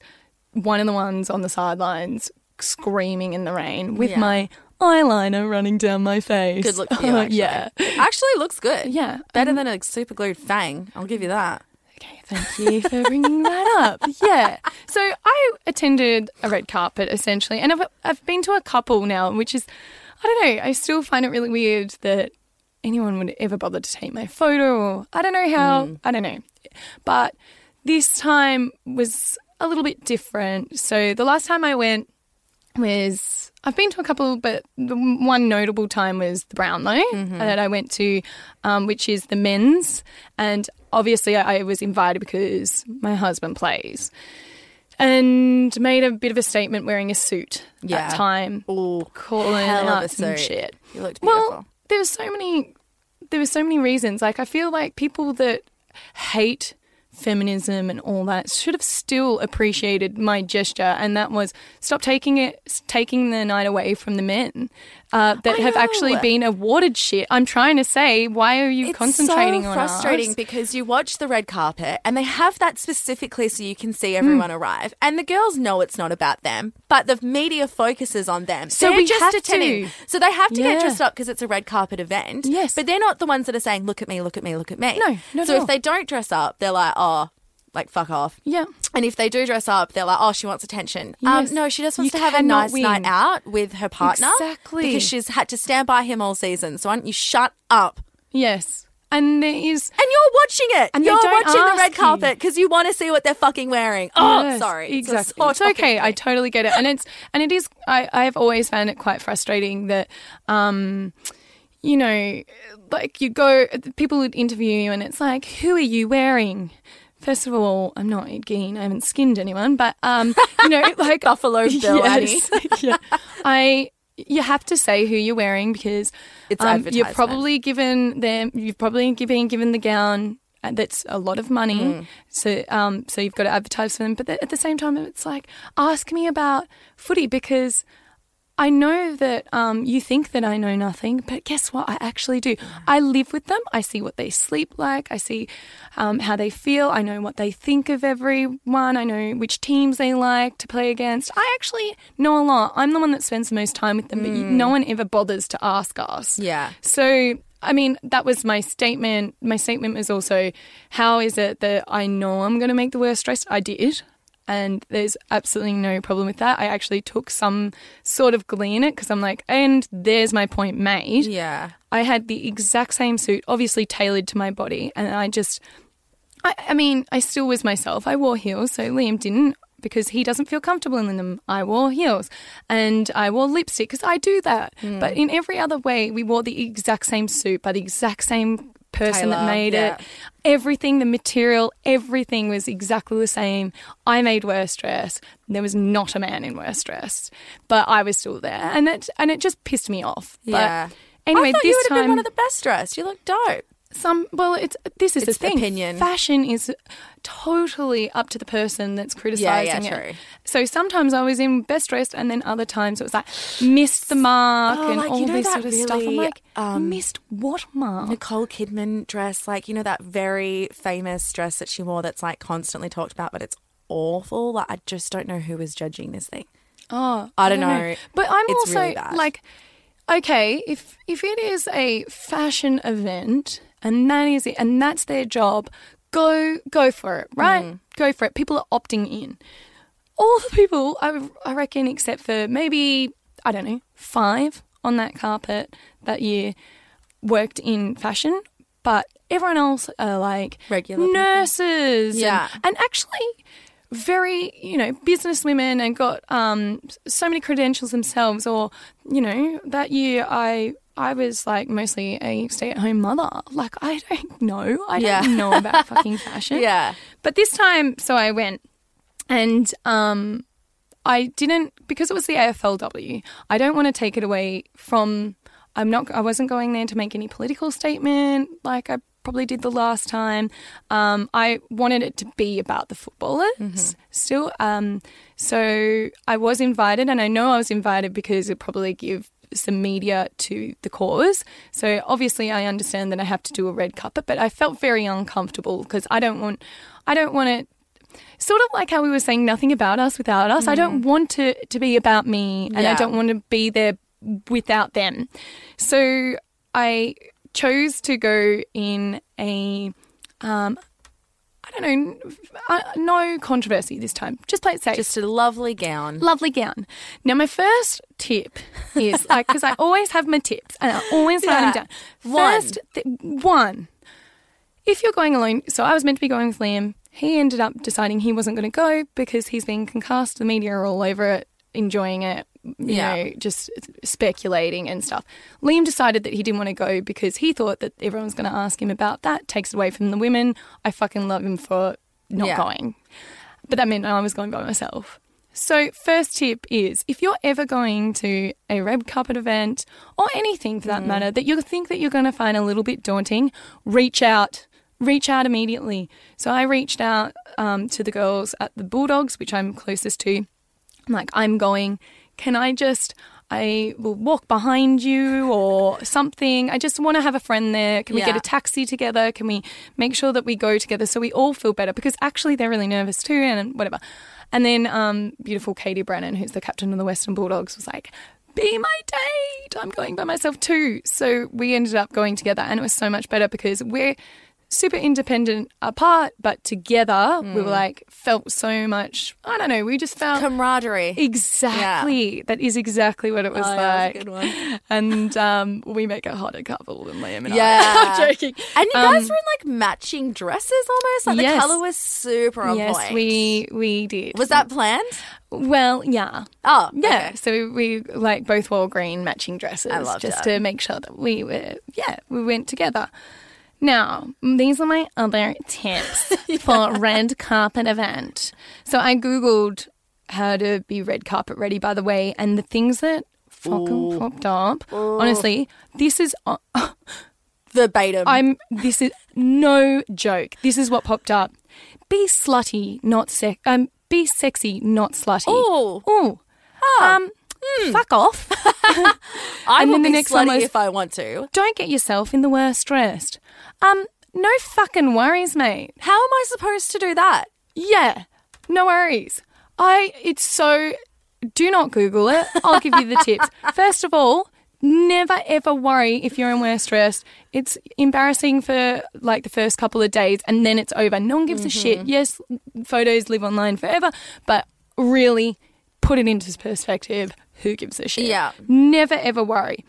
one of the ones on the sidelines screaming in the rain with yeah. my eyeliner running down my face. Good look for you, actually. yeah. It actually looks good. Yeah. Better um, than a super glued fang. I'll give you that. Okay, thank you for bringing that up. Yeah. So I attended a red carpet essentially, and I've, I've been to a couple now, which is, I don't know, I still find it really weird that anyone would ever bother to take my photo or I don't know how, mm. I don't know. But this time was a little bit different. So the last time I went was, I've been to a couple, but the one notable time was the Brownlow mm-hmm. that I went to, um, which is the men's, and obviously, I was invited because my husband plays and made a bit of a statement wearing a suit yeah. that time. Ooh, calling out some shit. You looked beautiful. Well, there were so many, there were so many reasons. Like, I feel like people that hate feminism and all that should have still appreciated my gesture, and that was stop taking it, taking the night away from the men. uh, that I have know. actually been awarded shit. I'm trying to say, why are you it's concentrating so on us? It's frustrating because you watch the red carpet and they have that specifically so you can see everyone mm. arrive. And the girls know it's not about them, but the media focuses on them. So they're we just have attending. To. So they have to yeah. get dressed up because it's a red carpet event. Yes. But they're not the ones that are saying, look at me, look at me, look at me. No, no. So if all. they don't dress up, they're like, oh, like, fuck off. Yeah. And if they do dress up, they're like, oh, she wants attention. Yes. Um, no, she just wants you to have a nice win. night out with her partner. Exactly. Because she's had to stand by him all season. So why don't you shut up? Yes. And there is... And you're watching it. And you're watching the red carpet because you. you want to see what they're fucking wearing. Oh, yes, sorry. Exactly. So it's okay. I totally get it. And it's and it is... I, I've always found it quite frustrating that... Um, you know, like you go, people would interview you and it's like, who are you wearing? First of all, I'm not Ed Gein. I haven't skinned anyone, but, um, you know, like. Buffalo Bill, yes, Annie. yeah. I, you have to say who you're wearing because it's um, you're probably given them, you've probably been given the gown that's a lot of money. Mm. So, um, so you've got to advertise for them. But at the same time, it's like, ask me about footy because I know that um, you think that I know nothing, but guess what? I actually do. I live with them. I see what they sleep like. I see um, how they feel. I know what they think of everyone. I know which teams they like to play against. I actually know a lot. I'm the one that spends the most time with them, but mm. no one ever bothers to ask us. Yeah. So, I mean, that was my statement. My statement was also, how is it that I know I'm going to make the worst dress? I did. And there's absolutely no problem with that. I actually took some sort of glee in it because I'm like, and there's my point made. Yeah. I had the exact same suit, obviously tailored to my body. And I just, I, I mean, I still was myself. I wore heels, so Liam didn't because he doesn't feel comfortable in them. I wore heels and I wore lipstick because I do that. Mm. But in every other way, we wore the exact same suit by the exact same person Taylor, that made yeah. it. Everything, the material, everything was exactly the same. I made worst dress. There was not a man in worst dress, but I was still there, and that and it just pissed me off. Yeah. But anyway, I thought this you would have time, been one of the best dressed. You look dope. Some well, it's this is it's the thing. Opinion. Fashion is totally up to the person that's criticizing yeah, yeah, it. True. So sometimes I was in best dressed, and then other times it was like missed the mark oh, and like, all you know this sort of really, stuff. I'm like, um, missed what mark? Nicole Kidman dress, like you know that very famous dress that she wore that's like constantly talked about, but it's awful. Like I just don't know who was judging this thing. Oh, I don't, I don't know. know. But I'm it's also really like, okay, if if it is a fashion event. And that is it. And that's their job. Go, go for it, right? Mm. Go for it. People are opting in. All the people, I, I reckon, except for maybe, I don't know, five on that carpet that year worked in fashion. But everyone else are like regular nurses. Yeah. And, and actually very, you know, business women and got um, so many credentials themselves. Or, you know, that year I... I was, like, mostly a stay-at-home mother. Like, I don't know. I don't yeah. know about fucking fashion. Yeah. But this time, so I went and um, I didn't – because it was the A F L W, I don't want to take it away from – I'm not – I wasn't going there to make any political statement like I probably did the last time. Um, I wanted it to be about the footballers mm-hmm. still. Um, so I was invited, and I know I was invited because it probably give – some media to the cause. So obviously I understand that I have to do a red carpet, but I felt very uncomfortable because I don't want I don't want it sort of like how we were saying nothing about us without us. Mm. I don't want it to be about me and yeah. I don't want to be there without them. So I chose to go in a um I don't know, no controversy this time. Just play it safe. Just a lovely gown. Lovely gown. Now, my first tip is, like, because I always have my tips and I always write yeah. them down. First, one. Th- one, if you're going alone, so I was meant to be going with Liam. He ended up deciding he wasn't going to go because he's being concussed. The media are all over it, enjoying it, you yeah. know, just speculating and stuff. Liam decided that he didn't want to go because he thought that everyone's going to ask him about that. Takes it away from the women. I fucking love him for not yeah. going. But that meant I was going by myself. So first tip is if you're ever going to a red carpet event or anything for that mm. matter that you think that you're going to find a little bit daunting, reach out. Reach out immediately. So I reached out um, to the girls at the Bulldogs, which I'm closest to. I'm like, I'm going. Can I just, I will walk behind you or something. I just want to have a friend there. Can we yeah. get a taxi together? Can we make sure that we go together so we all feel better? Because actually they're really nervous too and whatever. And then um, beautiful Katie Brennan, who's the captain of the Western Bulldogs, was like, be my date. I'm going by myself too. So we ended up going together and it was so much better because we're super independent apart, but together mm. we were like, felt so much, I don't know, we just felt camaraderie. Exactly. Yeah. That is exactly what it was oh, like. That was a good one. And um, we make a hotter couple than Liam and yeah. I. I'm joking. And you guys um, were in like matching dresses almost. Like yes. the colour was super on yes, point. Yes, we, we did. Was that planned? Well, yeah. Oh, yeah. Okay. So we, we like both wore green matching dresses I loved just it. to make sure that we were, yeah, we went together. Now, these are my other tips yeah. for red carpet event. So I Googled how to be red carpet ready, by the way, and the things that fucking popped up. Ooh. Honestly, this is uh, verbatim. I'm, this is no joke. This is what popped up. Be slutty, not sexy. Um, be sexy, not slutty. Ooh. Ooh. Oh. Um. Mm. Fuck off. I will be the next slutty was, if I want to. Don't get yourself in the worst dressed. Um, no fucking worries, mate. How am I supposed to do that? Yeah, no worries. I, it's so, do not Google it. I'll give you the tips. First of all, never ever worry if you're in worst dressed. It's embarrassing for like the first couple of days and then it's over. No one gives mm-hmm. a shit. Yes, photos live online forever, but really put it into perspective. Who gives a shit? Yeah. Never, ever worry.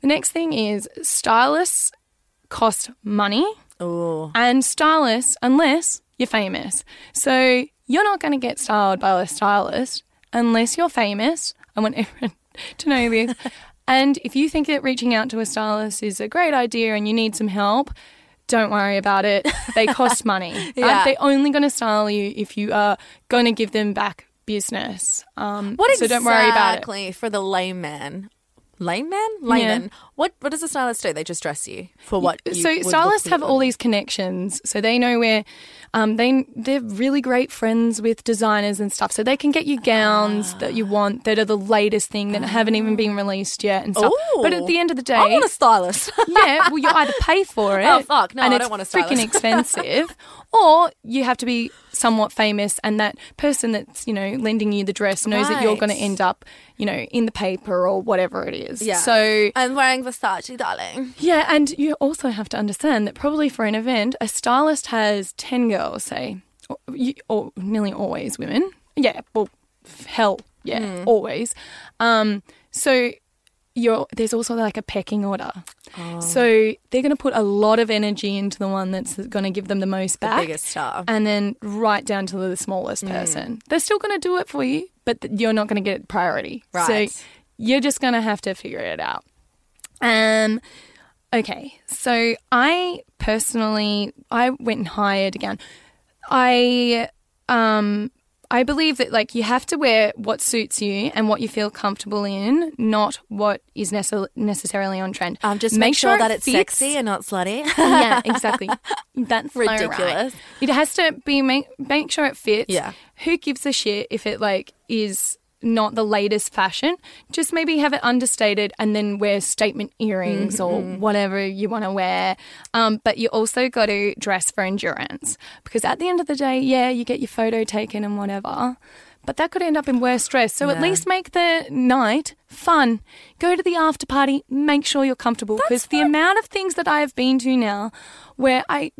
The next thing is stylists cost money. Ooh. And stylists, unless you're famous. So you're not going to get styled by a stylist unless you're famous. I want everyone to know this. And if you think that reaching out to a stylist is a great idea and you need some help, don't worry about it. They cost money. yeah. um, they're only going to style you if you are going to give them back business. Um, what exactly, so don't worry about it. For the layman, layman, layman. Yeah. What what does a stylist do? They just dress you for what? You so would stylists have all these connections, so they know where. Um, they they're really great friends with designers and stuff, so they can get you gowns ah. that you want that are the latest thing that ah. haven't even been released yet and stuff. Ooh. But at the end of the day, I want a stylist. yeah, well, you either pay for it. Oh fuck, no, and I don't want a stylist. It's freaking expensive. Or you have to be somewhat famous and that person that's, you know, lending you the dress knows right. that you're going to end up, you know, in the paper or whatever it is. Yeah. So I'm wearing Versace, darling. Yeah, and you also have to understand that probably for an event, a stylist has ten girls, say, or, or nearly always women. Yeah, well, hell, yeah, mm. always. Um, so you're, there's also like a pecking order. Oh. So they're going to put a lot of energy into the one that's going to give them the most back. The biggest star. And then right down to the smallest mm. person. They're still going to do it for you, but you're not going to get priority. Right. So you're just going to have to figure it out. Um. Okay. So I personally, I went and hired a gown. I um. I believe that, like, you have to wear what suits you and what you feel comfortable in, not what is nece- necessarily on trend. Um, just make, make sure, sure that it it's fits. Sexy and not slutty. yeah, exactly. That's ridiculous. So right. It has to be make make sure it fits. Yeah. Who gives a shit if it like is not the latest fashion? Just maybe have it understated and then wear statement earrings mm-hmm. or whatever you want to wear. Um, but you also got to dress for endurance because at the end of the day, yeah, you get your photo taken and whatever, but that could end up in worse dress. So yeah. at least make the night fun. Go to the after party. Make sure you're comfortable because the amount of things that I have been to now where I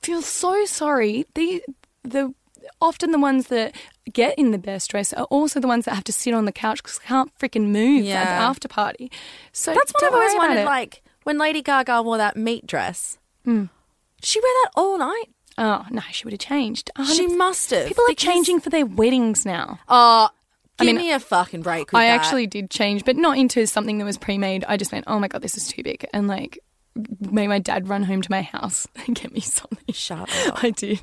feel so sorry, the the often the ones that get in the best dress are also the ones that have to sit on the couch because they can't freaking move yeah. at the after party. So that's what I've always wanted. It. Like when Lady Gaga wore that meat dress, mm. did she wear that all night? Oh no, she would have changed. one hundred percent. She must have. People are changing for their weddings now. Oh, give I mean, me a fucking break. With I that. actually did change, but not into something that was pre-made. I just went, oh my god, this is too big, and like. Made my dad run home to my house and get me something. Shut up. I did.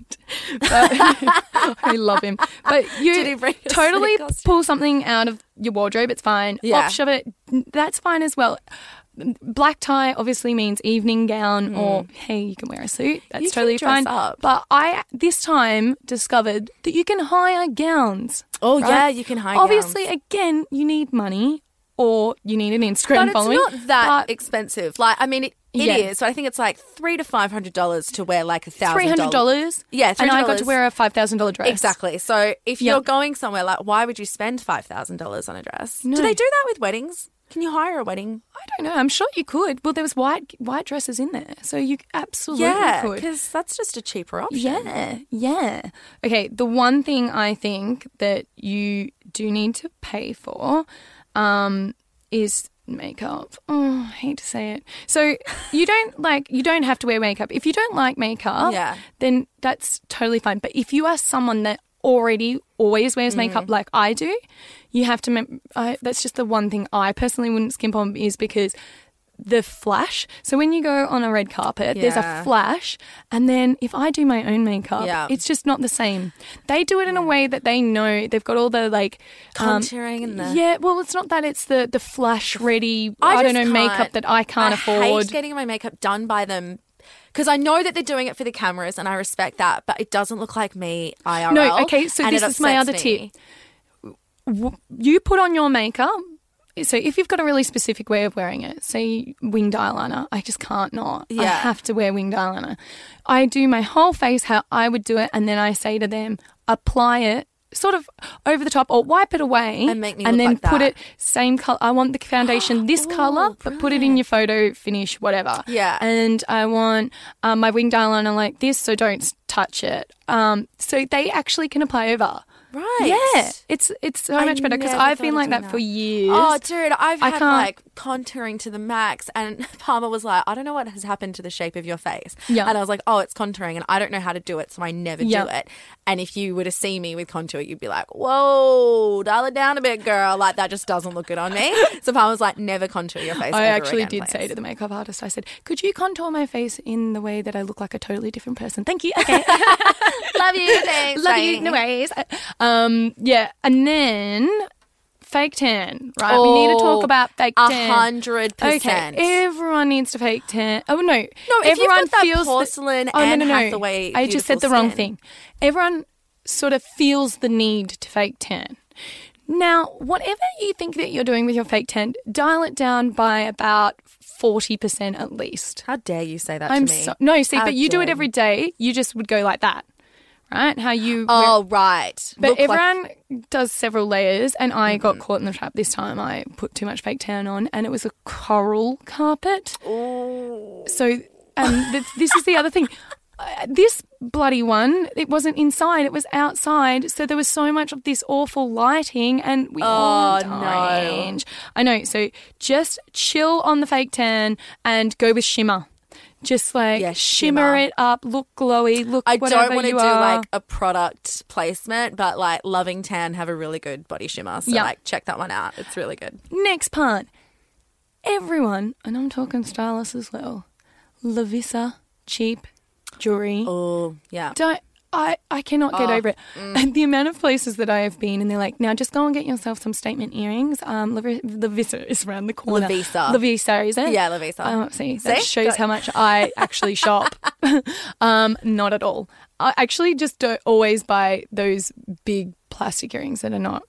But I love him. But you totally pull something out of your wardrobe. It's fine. Yeah. Off, shove it. That's fine as well. Black tie obviously means evening gown mm. or, hey, you can wear a suit. That's you totally fine. Up. But I, this time, discovered that you can hire gowns. Oh, right? yeah, you can hire obviously, gowns. Obviously, again, you need money. or you need an Instagram but following. But it's not that but expensive. Like, I mean, it, it yeah. is. So I think it's like three hundred dollars to five hundred dollars to wear like one thousand dollars. three hundred dollars? Yeah, three hundred dollars. And I got to wear a five thousand dollars dress. Exactly. So if yep. you're going somewhere, like, why would you spend five thousand dollars on a dress? No. Do they do that with weddings? Can you hire a wedding? I don't know. I'm sure you could. Well, there was white white dresses in there, so you absolutely yeah, could. Yeah, because that's just a cheaper option. Yeah, yeah. Okay, the one thing I think that you do need to pay for um, is makeup. Oh, I hate to say it. So you don't like you don't have to wear makeup. If you don't like makeup, yeah. then that's totally fine. But if you are someone that already always wears makeup mm. like I do, you have to I, that's just the one thing I personally wouldn't skimp on, is because the flash. So when you go on a red carpet, yeah. there's a flash, and then if I do my own makeup, yeah. it's just not the same. They do it in a way that they know they've got all the like contouring um, and the yeah. Well, it's not that, it's the the flash ready. I, I don't know makeup that I can't I afford. Hate getting my makeup done by them. Because I know that they're doing it for the cameras and I respect that, but it doesn't look like me I R L. No, okay, so this is my other tip. You put on your makeup. So if you've got a really specific way of wearing it, say winged eyeliner, I just can't not. Yeah. I have to wear winged eyeliner. I do my whole face how I would do it, and then I say to them, apply it sort of over the top or wipe it away and, make me and look then like that. Put it same colour. I want the foundation this oh, colour, but brilliant. Put it in your photo finish, whatever. Yeah. And I want um, my winged eyeliner like this, so don't touch it. Um, so they actually can apply over. Right. Yeah. It's it's so I much better because I've been like that, that for years. Oh, dude, I've I had can't... like contouring to the max, and Palmer was like, I don't know what has happened to the shape of your face. Yeah. And I was like, oh, it's contouring and I don't know how to do it, so I never yeah. do it. And if you were to see me with contour, you'd be like, whoa, dial it down a bit, girl. Like, that just doesn't look good on me. So Palmer's like, never contour your face. I actually again, did please. say to the makeup artist, I said, could you contour my face in the way that I look like a totally different person? Thank you. Okay. Love you. Thanks. Love Bye. you. No worries. Um, yeah, and then fake tan, right? Oh, we need to talk about fake tan. A hundred percent. Okay, everyone needs to fake tan. Oh, no. No, if everyone you've got that feels porcelain the, and oh, no, no, no. the way I just said the skin. wrong thing. Everyone sort of feels the need to fake tan. Now, whatever you think that you're doing with your fake tan, dial it down by about forty percent at least. How dare you say that I'm to me? So, no, see, How but you do it every day. You just would go like that. Right? How you... Oh, wear, right. But Look everyone like... does several layers, and I mm-hmm. got caught in the trap this time. I put too much fake tan on, and it was a coral carpet. Ooh. So um, th- this is the other thing. Uh, this bloody one, it wasn't inside. It was outside, so there was so much of this awful lighting, and we oh, all died. No. I know. So just chill on the fake tan and go with shimmer. Just like yeah, shimmer. shimmer it up, look glowy, look I whatever you are. I don't want to do are. like a product placement, but like Loving Tan have a really good body shimmer. So yep. like check that one out. It's really good. Next part. Everyone, and I'm talking stylists as well, Lovisa, cheap jewelry. Oh, yeah. Don't, I, I cannot get oh, over it. Mm. And the amount of places that I have been and they're like, now just go and get yourself some statement earrings. Um, Lovisa is around the corner. Lovisa. Lovisa, is it? Yeah, Lovisa. Um, see, see, that shows how much I actually shop. um, not at all. I actually just don't always buy those big plastic earrings that are not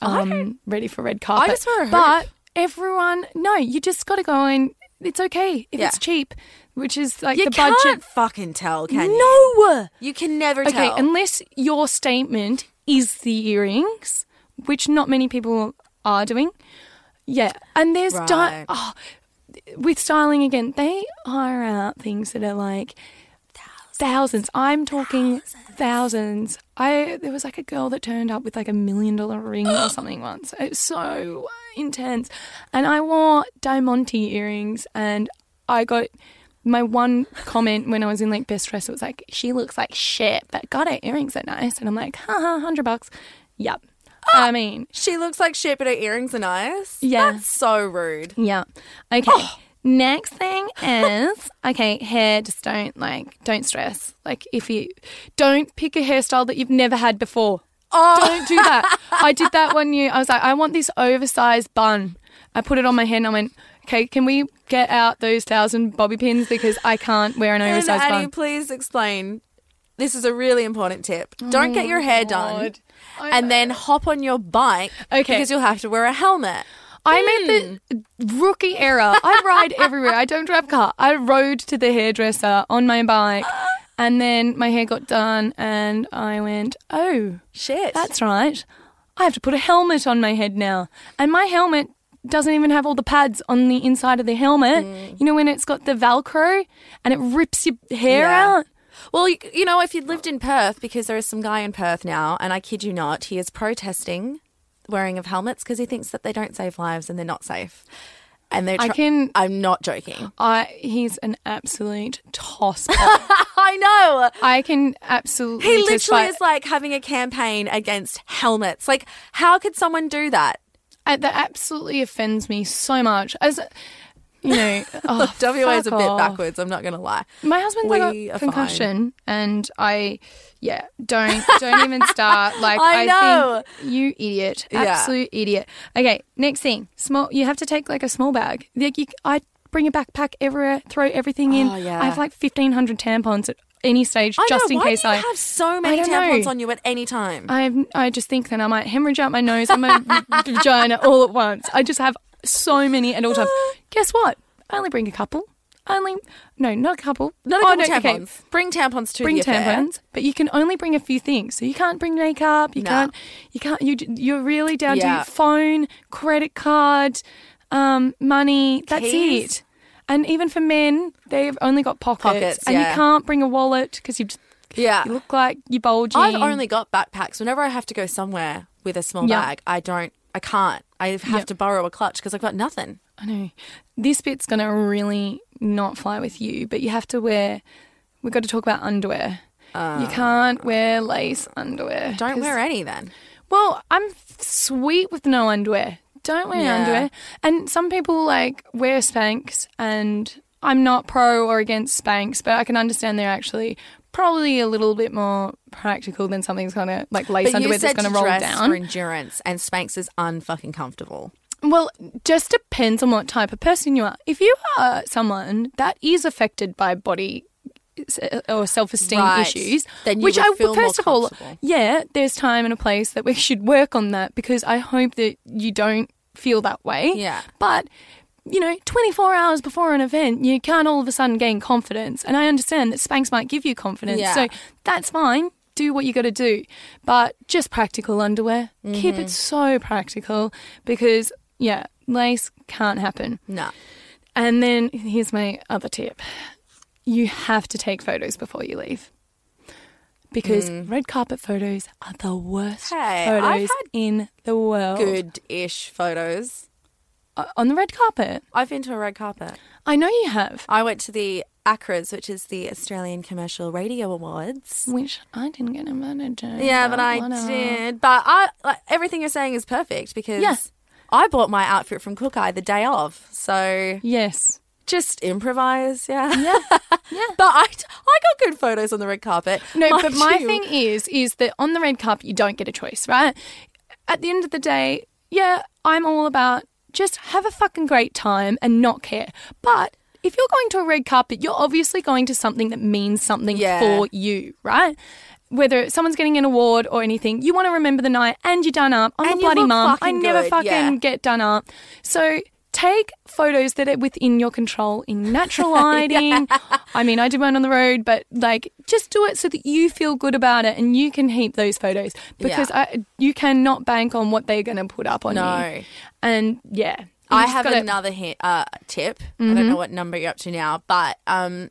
um, ready for red carpet. I just wear a hoop. But everyone, no, you just got to go and it's okay if yeah. it's cheap. Which is like you the budget. You can't fucking tell, can no. you? No. You can never okay, tell. Okay, unless your statement is the earrings, which not many people are doing. Yeah. And there's right. di- oh, with styling again, they hire out things that are like thousands. thousands. I'm talking thousands. thousands. I there was like a girl that turned up with like a million dollar ring or something once. It was so intense. And I wore Diamante earrings, and I got my one comment when I was in like best dress, it was like, she looks like shit, but God, her earrings are nice. And I'm like, ha ha, hundred bucks. Yep. Oh, I mean, she looks like shit, but her earrings are nice. Yeah. That's so rude. Yeah. Okay. Oh. Next thing is, okay, hair, just don't like, don't stress. Like if you don't pick a hairstyle that you've never had before. Oh. Don't do that. I did that one year. I was like, I want this oversized bun. I put it on my head and I went, okay, can we get out those thousand bobby pins because I can't wear an oversized bun? And Annie, please explain. This is a really important tip. Don't oh get your hair God. done I and know. then hop on your bike okay. because you'll have to wear a helmet. I'm mm. in the rookie era. I ride everywhere. I don't drive a car. I rode to the hairdresser on my bike. And then my hair got done and I went, oh, shit. That's right. I have to put a helmet on my head now. And my helmet doesn't even have all the pads on the inside of the helmet. Mm. You know when it's got the Velcro and it rips your hair yeah. out? Well, you, you know, if you'd lived in Perth, because there is some guy in Perth now, and I kid you not, he is protesting wearing of helmets because he thinks that they don't save lives and they're not safe. And they're. Tr- I can. I'm not joking. I. He's an absolute toss. I know. I can absolutely. He literally despite- is like having a campaign against helmets. Like, how could someone do that? I, that absolutely offends me so much. As you know, oh, W A is a bit off. backwards. I'm not going to lie. My husband got a concussion, fine. and I. Yeah, don't don't even start. Like I, know. I think you idiot, absolute yeah. idiot. Okay, next thing, small. You have to take like a small bag. Like you, I bring a backpack everywhere, throw everything in. Oh, yeah. I have like fifteen hundred tampons at any stage, I just know. in Why case do you I have so many tampons know. on you at any time. I I just think that I might hemorrhage out my nose and my vagina all at once. I just have so many at all times. Guess what? I only bring a couple. Only, no, not a couple. Not a couple oh, no, tampons. Okay. Bring tampons to bring the affair. Bring tampons, but you can only bring a few things. So you can't bring makeup. You no. can't, you can't, you, you're really down yeah. to phone, credit card, um, money. That's Keys. it. And even for men, they've only got pockets. pockets and yeah. you can't bring a wallet because you, yeah. you look like you're bulging. I've only got backpacks. Whenever I have to go somewhere with a small yep. bag, I don't, I can't. I have yep. to borrow a clutch because I've got nothing. I know. This bit's going to really not fly with you, but you have to wear, we've got to talk about underwear. Uh, you can't wear lace underwear. Don't wear any then. Well, I'm sweet with no underwear. Don't wear yeah. underwear. And some people like wear Spanx, and I'm not pro or against Spanx, but I can understand they're actually probably a little bit more practical than something's going to, like lace but underwear that's going to roll down. For endurance, and Spanx is unfucking comfortable. Well, just depends on what type of person you are. If you are someone that is affected by body or self-esteem right. issues, then you which would I feel first of all, yeah, there's time and a place that we should work on that, because I hope that you don't feel that way. Yeah. But you know, twenty-four hours before an event, you can't all of a sudden gain confidence, and I understand that Spanx might give you confidence, yeah. so that's fine. Do what you got to do, but just practical underwear. Mm-hmm. Keep it so practical, because. Yeah, lace can't happen. No. And then here's my other tip. You have to take photos before you leave, because mm. red carpet photos are the worst hey, photos I've had in the world. Good-ish photos. Uh, on the red carpet? I've been to a red carpet. I know you have. I went to the ACRAs, which is the Australian Commercial Radio Awards. Which I didn't get invited to. Yeah, but, but I whatever. did. But I, like, everything you're saying is perfect, because... Yeah. I bought my outfit from Kukai the day of, so... Yes. Just improvise, yeah. Yeah, yeah. But I, I got good photos on the red carpet. No, Mind but my you. thing is, is that on the red carpet, you don't get a choice, right? At the end of the day, yeah, I'm all about just have a fucking great time and not care. But if you're going to a red carpet, you're obviously going to something that means something yeah. for you, right? Whether someone's getting an award or anything, you want to remember the night and you're done up. I'm and a bloody mum. I never good, fucking yeah. get done up. So take photos that are within your control in natural lighting. yeah. I mean, I did one on the road, but like just do it so that you feel good about it and you can heap those photos, because yeah. I, you cannot bank on what they're going to put up on no. you. And yeah. I have gotta... another hint, uh, tip. Mm-hmm. I don't know what number you're up to now, but um.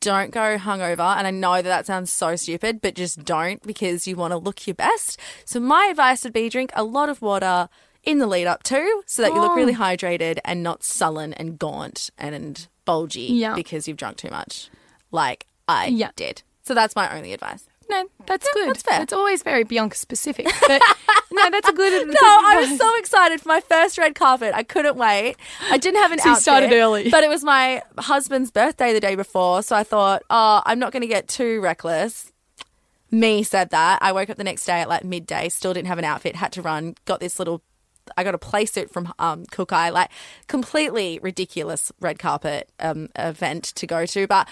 Don't go hungover, and I know that that sounds so stupid, but just don't, because you want to look your best. So my advice would be drink a lot of water in the lead up to, so that oh. you look really hydrated and not sullen and gaunt and bulgy yeah. because you've drunk too much, like I yeah. did. So that's my only advice. No, that's yeah, good. That's fair. It's always very Bianca specific. But no, that's a good advice. No, I was so excited for my first red carpet. I couldn't wait. I didn't have an so outfit. So you started early. But it was my husband's birthday the day before, so I thought, oh, I'm not going to get too reckless. Me said that. I woke up the next day at like midday, still didn't have an outfit, had to run, got this little, I got a play suit from um, Kukai, like completely ridiculous red carpet um, event to go to. But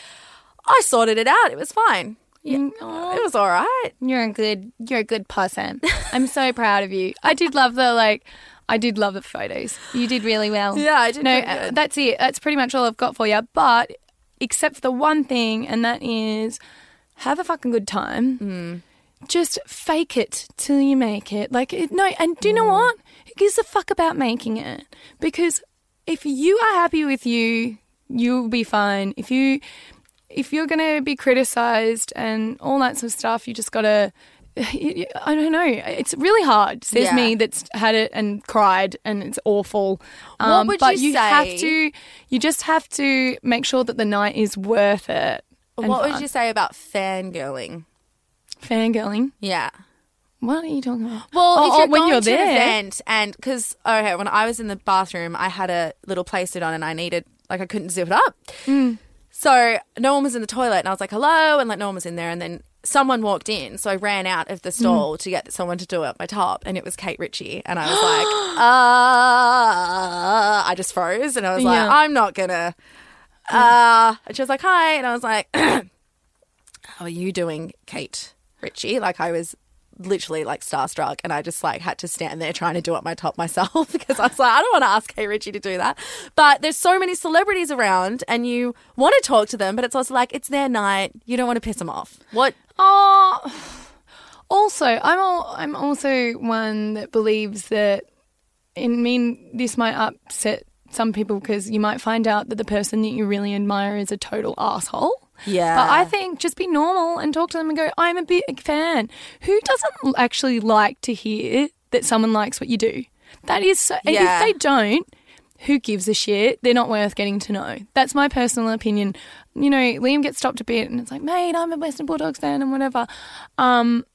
I sorted it out. It was fine. Yeah. It was all right. You're a good, you're a good person. I'm so proud of you. I did love the, like, I did love the photos. You did really well. Yeah, I did. No, uh, that's it. That's pretty much all I've got for you. But except for the one thing, and that is have a fucking good time. Mm. Just fake it till you make it. Like, it, no, and do you mm. know what? Who gives a fuck about making it? Because if you are happy with you, you'll be fine. If you, if you're going to be criticised and all that sort of stuff, you just got to, I don't know. It's really hard. Says yeah. me that's had it and cried and it's awful. Um, what would but you, you say? Have to, you just have to make sure that the night is worth it. What fun. Would you say about fangirling? Fangirling? Yeah. What are you talking about? Well, oh, if you're oh, going when you're to there. An event and because, okay, when I was in the bathroom, I had a little placemat on and I needed, like I couldn't zip it up. Mm. So no one was in the toilet and I was like, hello, and like no one was in there and then someone walked in. So I ran out of the stall mm. to get someone to do it up my top and it was Kate Ritchie and I was like, uh, I just froze and I was like, yeah. I'm not going to. Uh, and she was like, hi, and I was like, how are you doing, Kate Ritchie? Like I was literally like starstruck and I just like had to stand there trying to do up my top myself because I was like, I don't want to ask Kate Ritchie to do that. But there's so many celebrities around and you want to talk to them, but it's also like it's their night. You don't want to piss them off. What? Oh, also, I'm all, I'm also one that believes that, and I mean, this might upset some people because you might find out that the person that you really admire is a total asshole. Yeah. But I think just be normal and talk to them and go, I'm a big fan. Who doesn't actually like to hear that someone likes what you do? That is so, yeah. If they don't, who gives a shit? They're not worth getting to know. That's my personal opinion. You know, Liam gets stopped a bit and it's like, mate, I'm a Western Bulldogs fan and whatever. Um,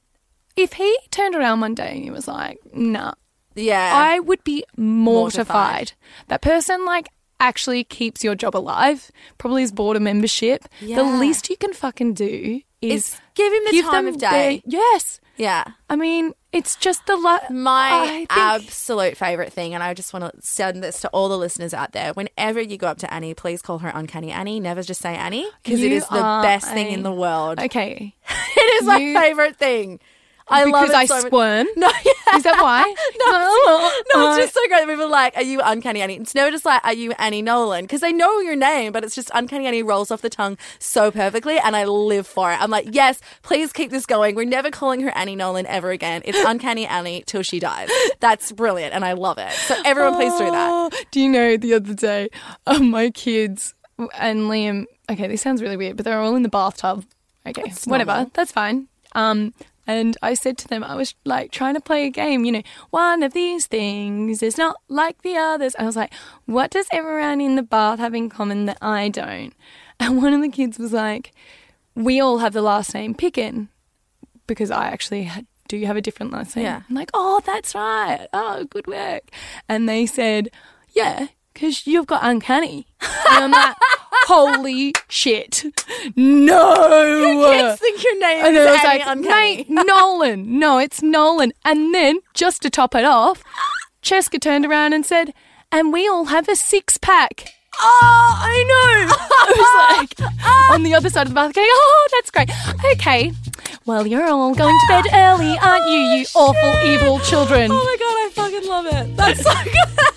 if he turned around one day and he was like, nah. Yeah. I would be mortified. mortified. That person, like, actually keeps your job alive, probably is board a membership. Yeah. The least you can fucking do is, is give him the give time of day. Their, yes. Yeah. I mean, it's just the li- my absolute favourite thing, and I just want to send this to all the listeners out there. Whenever you go up to Annie, please call her Uncanny Annie. Never just say Annie because it is the best Annie. thing in the world. Okay. It is you- my favourite thing. I because love it I so squirm. No, yeah. Is that why? no, no, no, it's just so great. People are like, are you Uncanny Annie? It's never just like, are you Annie Nolan? Because they know your name, but it's just Uncanny Annie rolls off the tongue so perfectly, and I live for it. I'm like, yes, please keep this going. We're never calling her Annie Nolan ever again. It's Uncanny Annie till she dies. That's brilliant, and I love it. So everyone, oh, please do that. Do you know the other day, oh, my kids and Liam, okay, this sounds really weird, but they're all in the bathtub. Okay, that's whatever. Normal. That's fine. Um... And I said to them, I was like trying to play a game, you know, one of these things is not like the others. I was like, what does everyone in the bath have in common that I don't? And one of the kids was like, we all have the last name Picken, because I actually do have a different last name. Yeah. I'm like, oh, that's right. Oh, good work. And they said, yeah, because you've got Uncanny. And I'm like, holy shit. No. Your kids think your name and is I was Annie like, Uncanny. Mate, Nolan. No, it's Nolan. And then, just to top it off, Cheska turned around and said, and we all have a six-pack. Oh, I know. I was like on the other side of the bath going, oh, that's great. Okay. Well, you're all going to bed early, aren't you, you oh, awful, evil children? Oh, my God, I fucking love it. That's so good.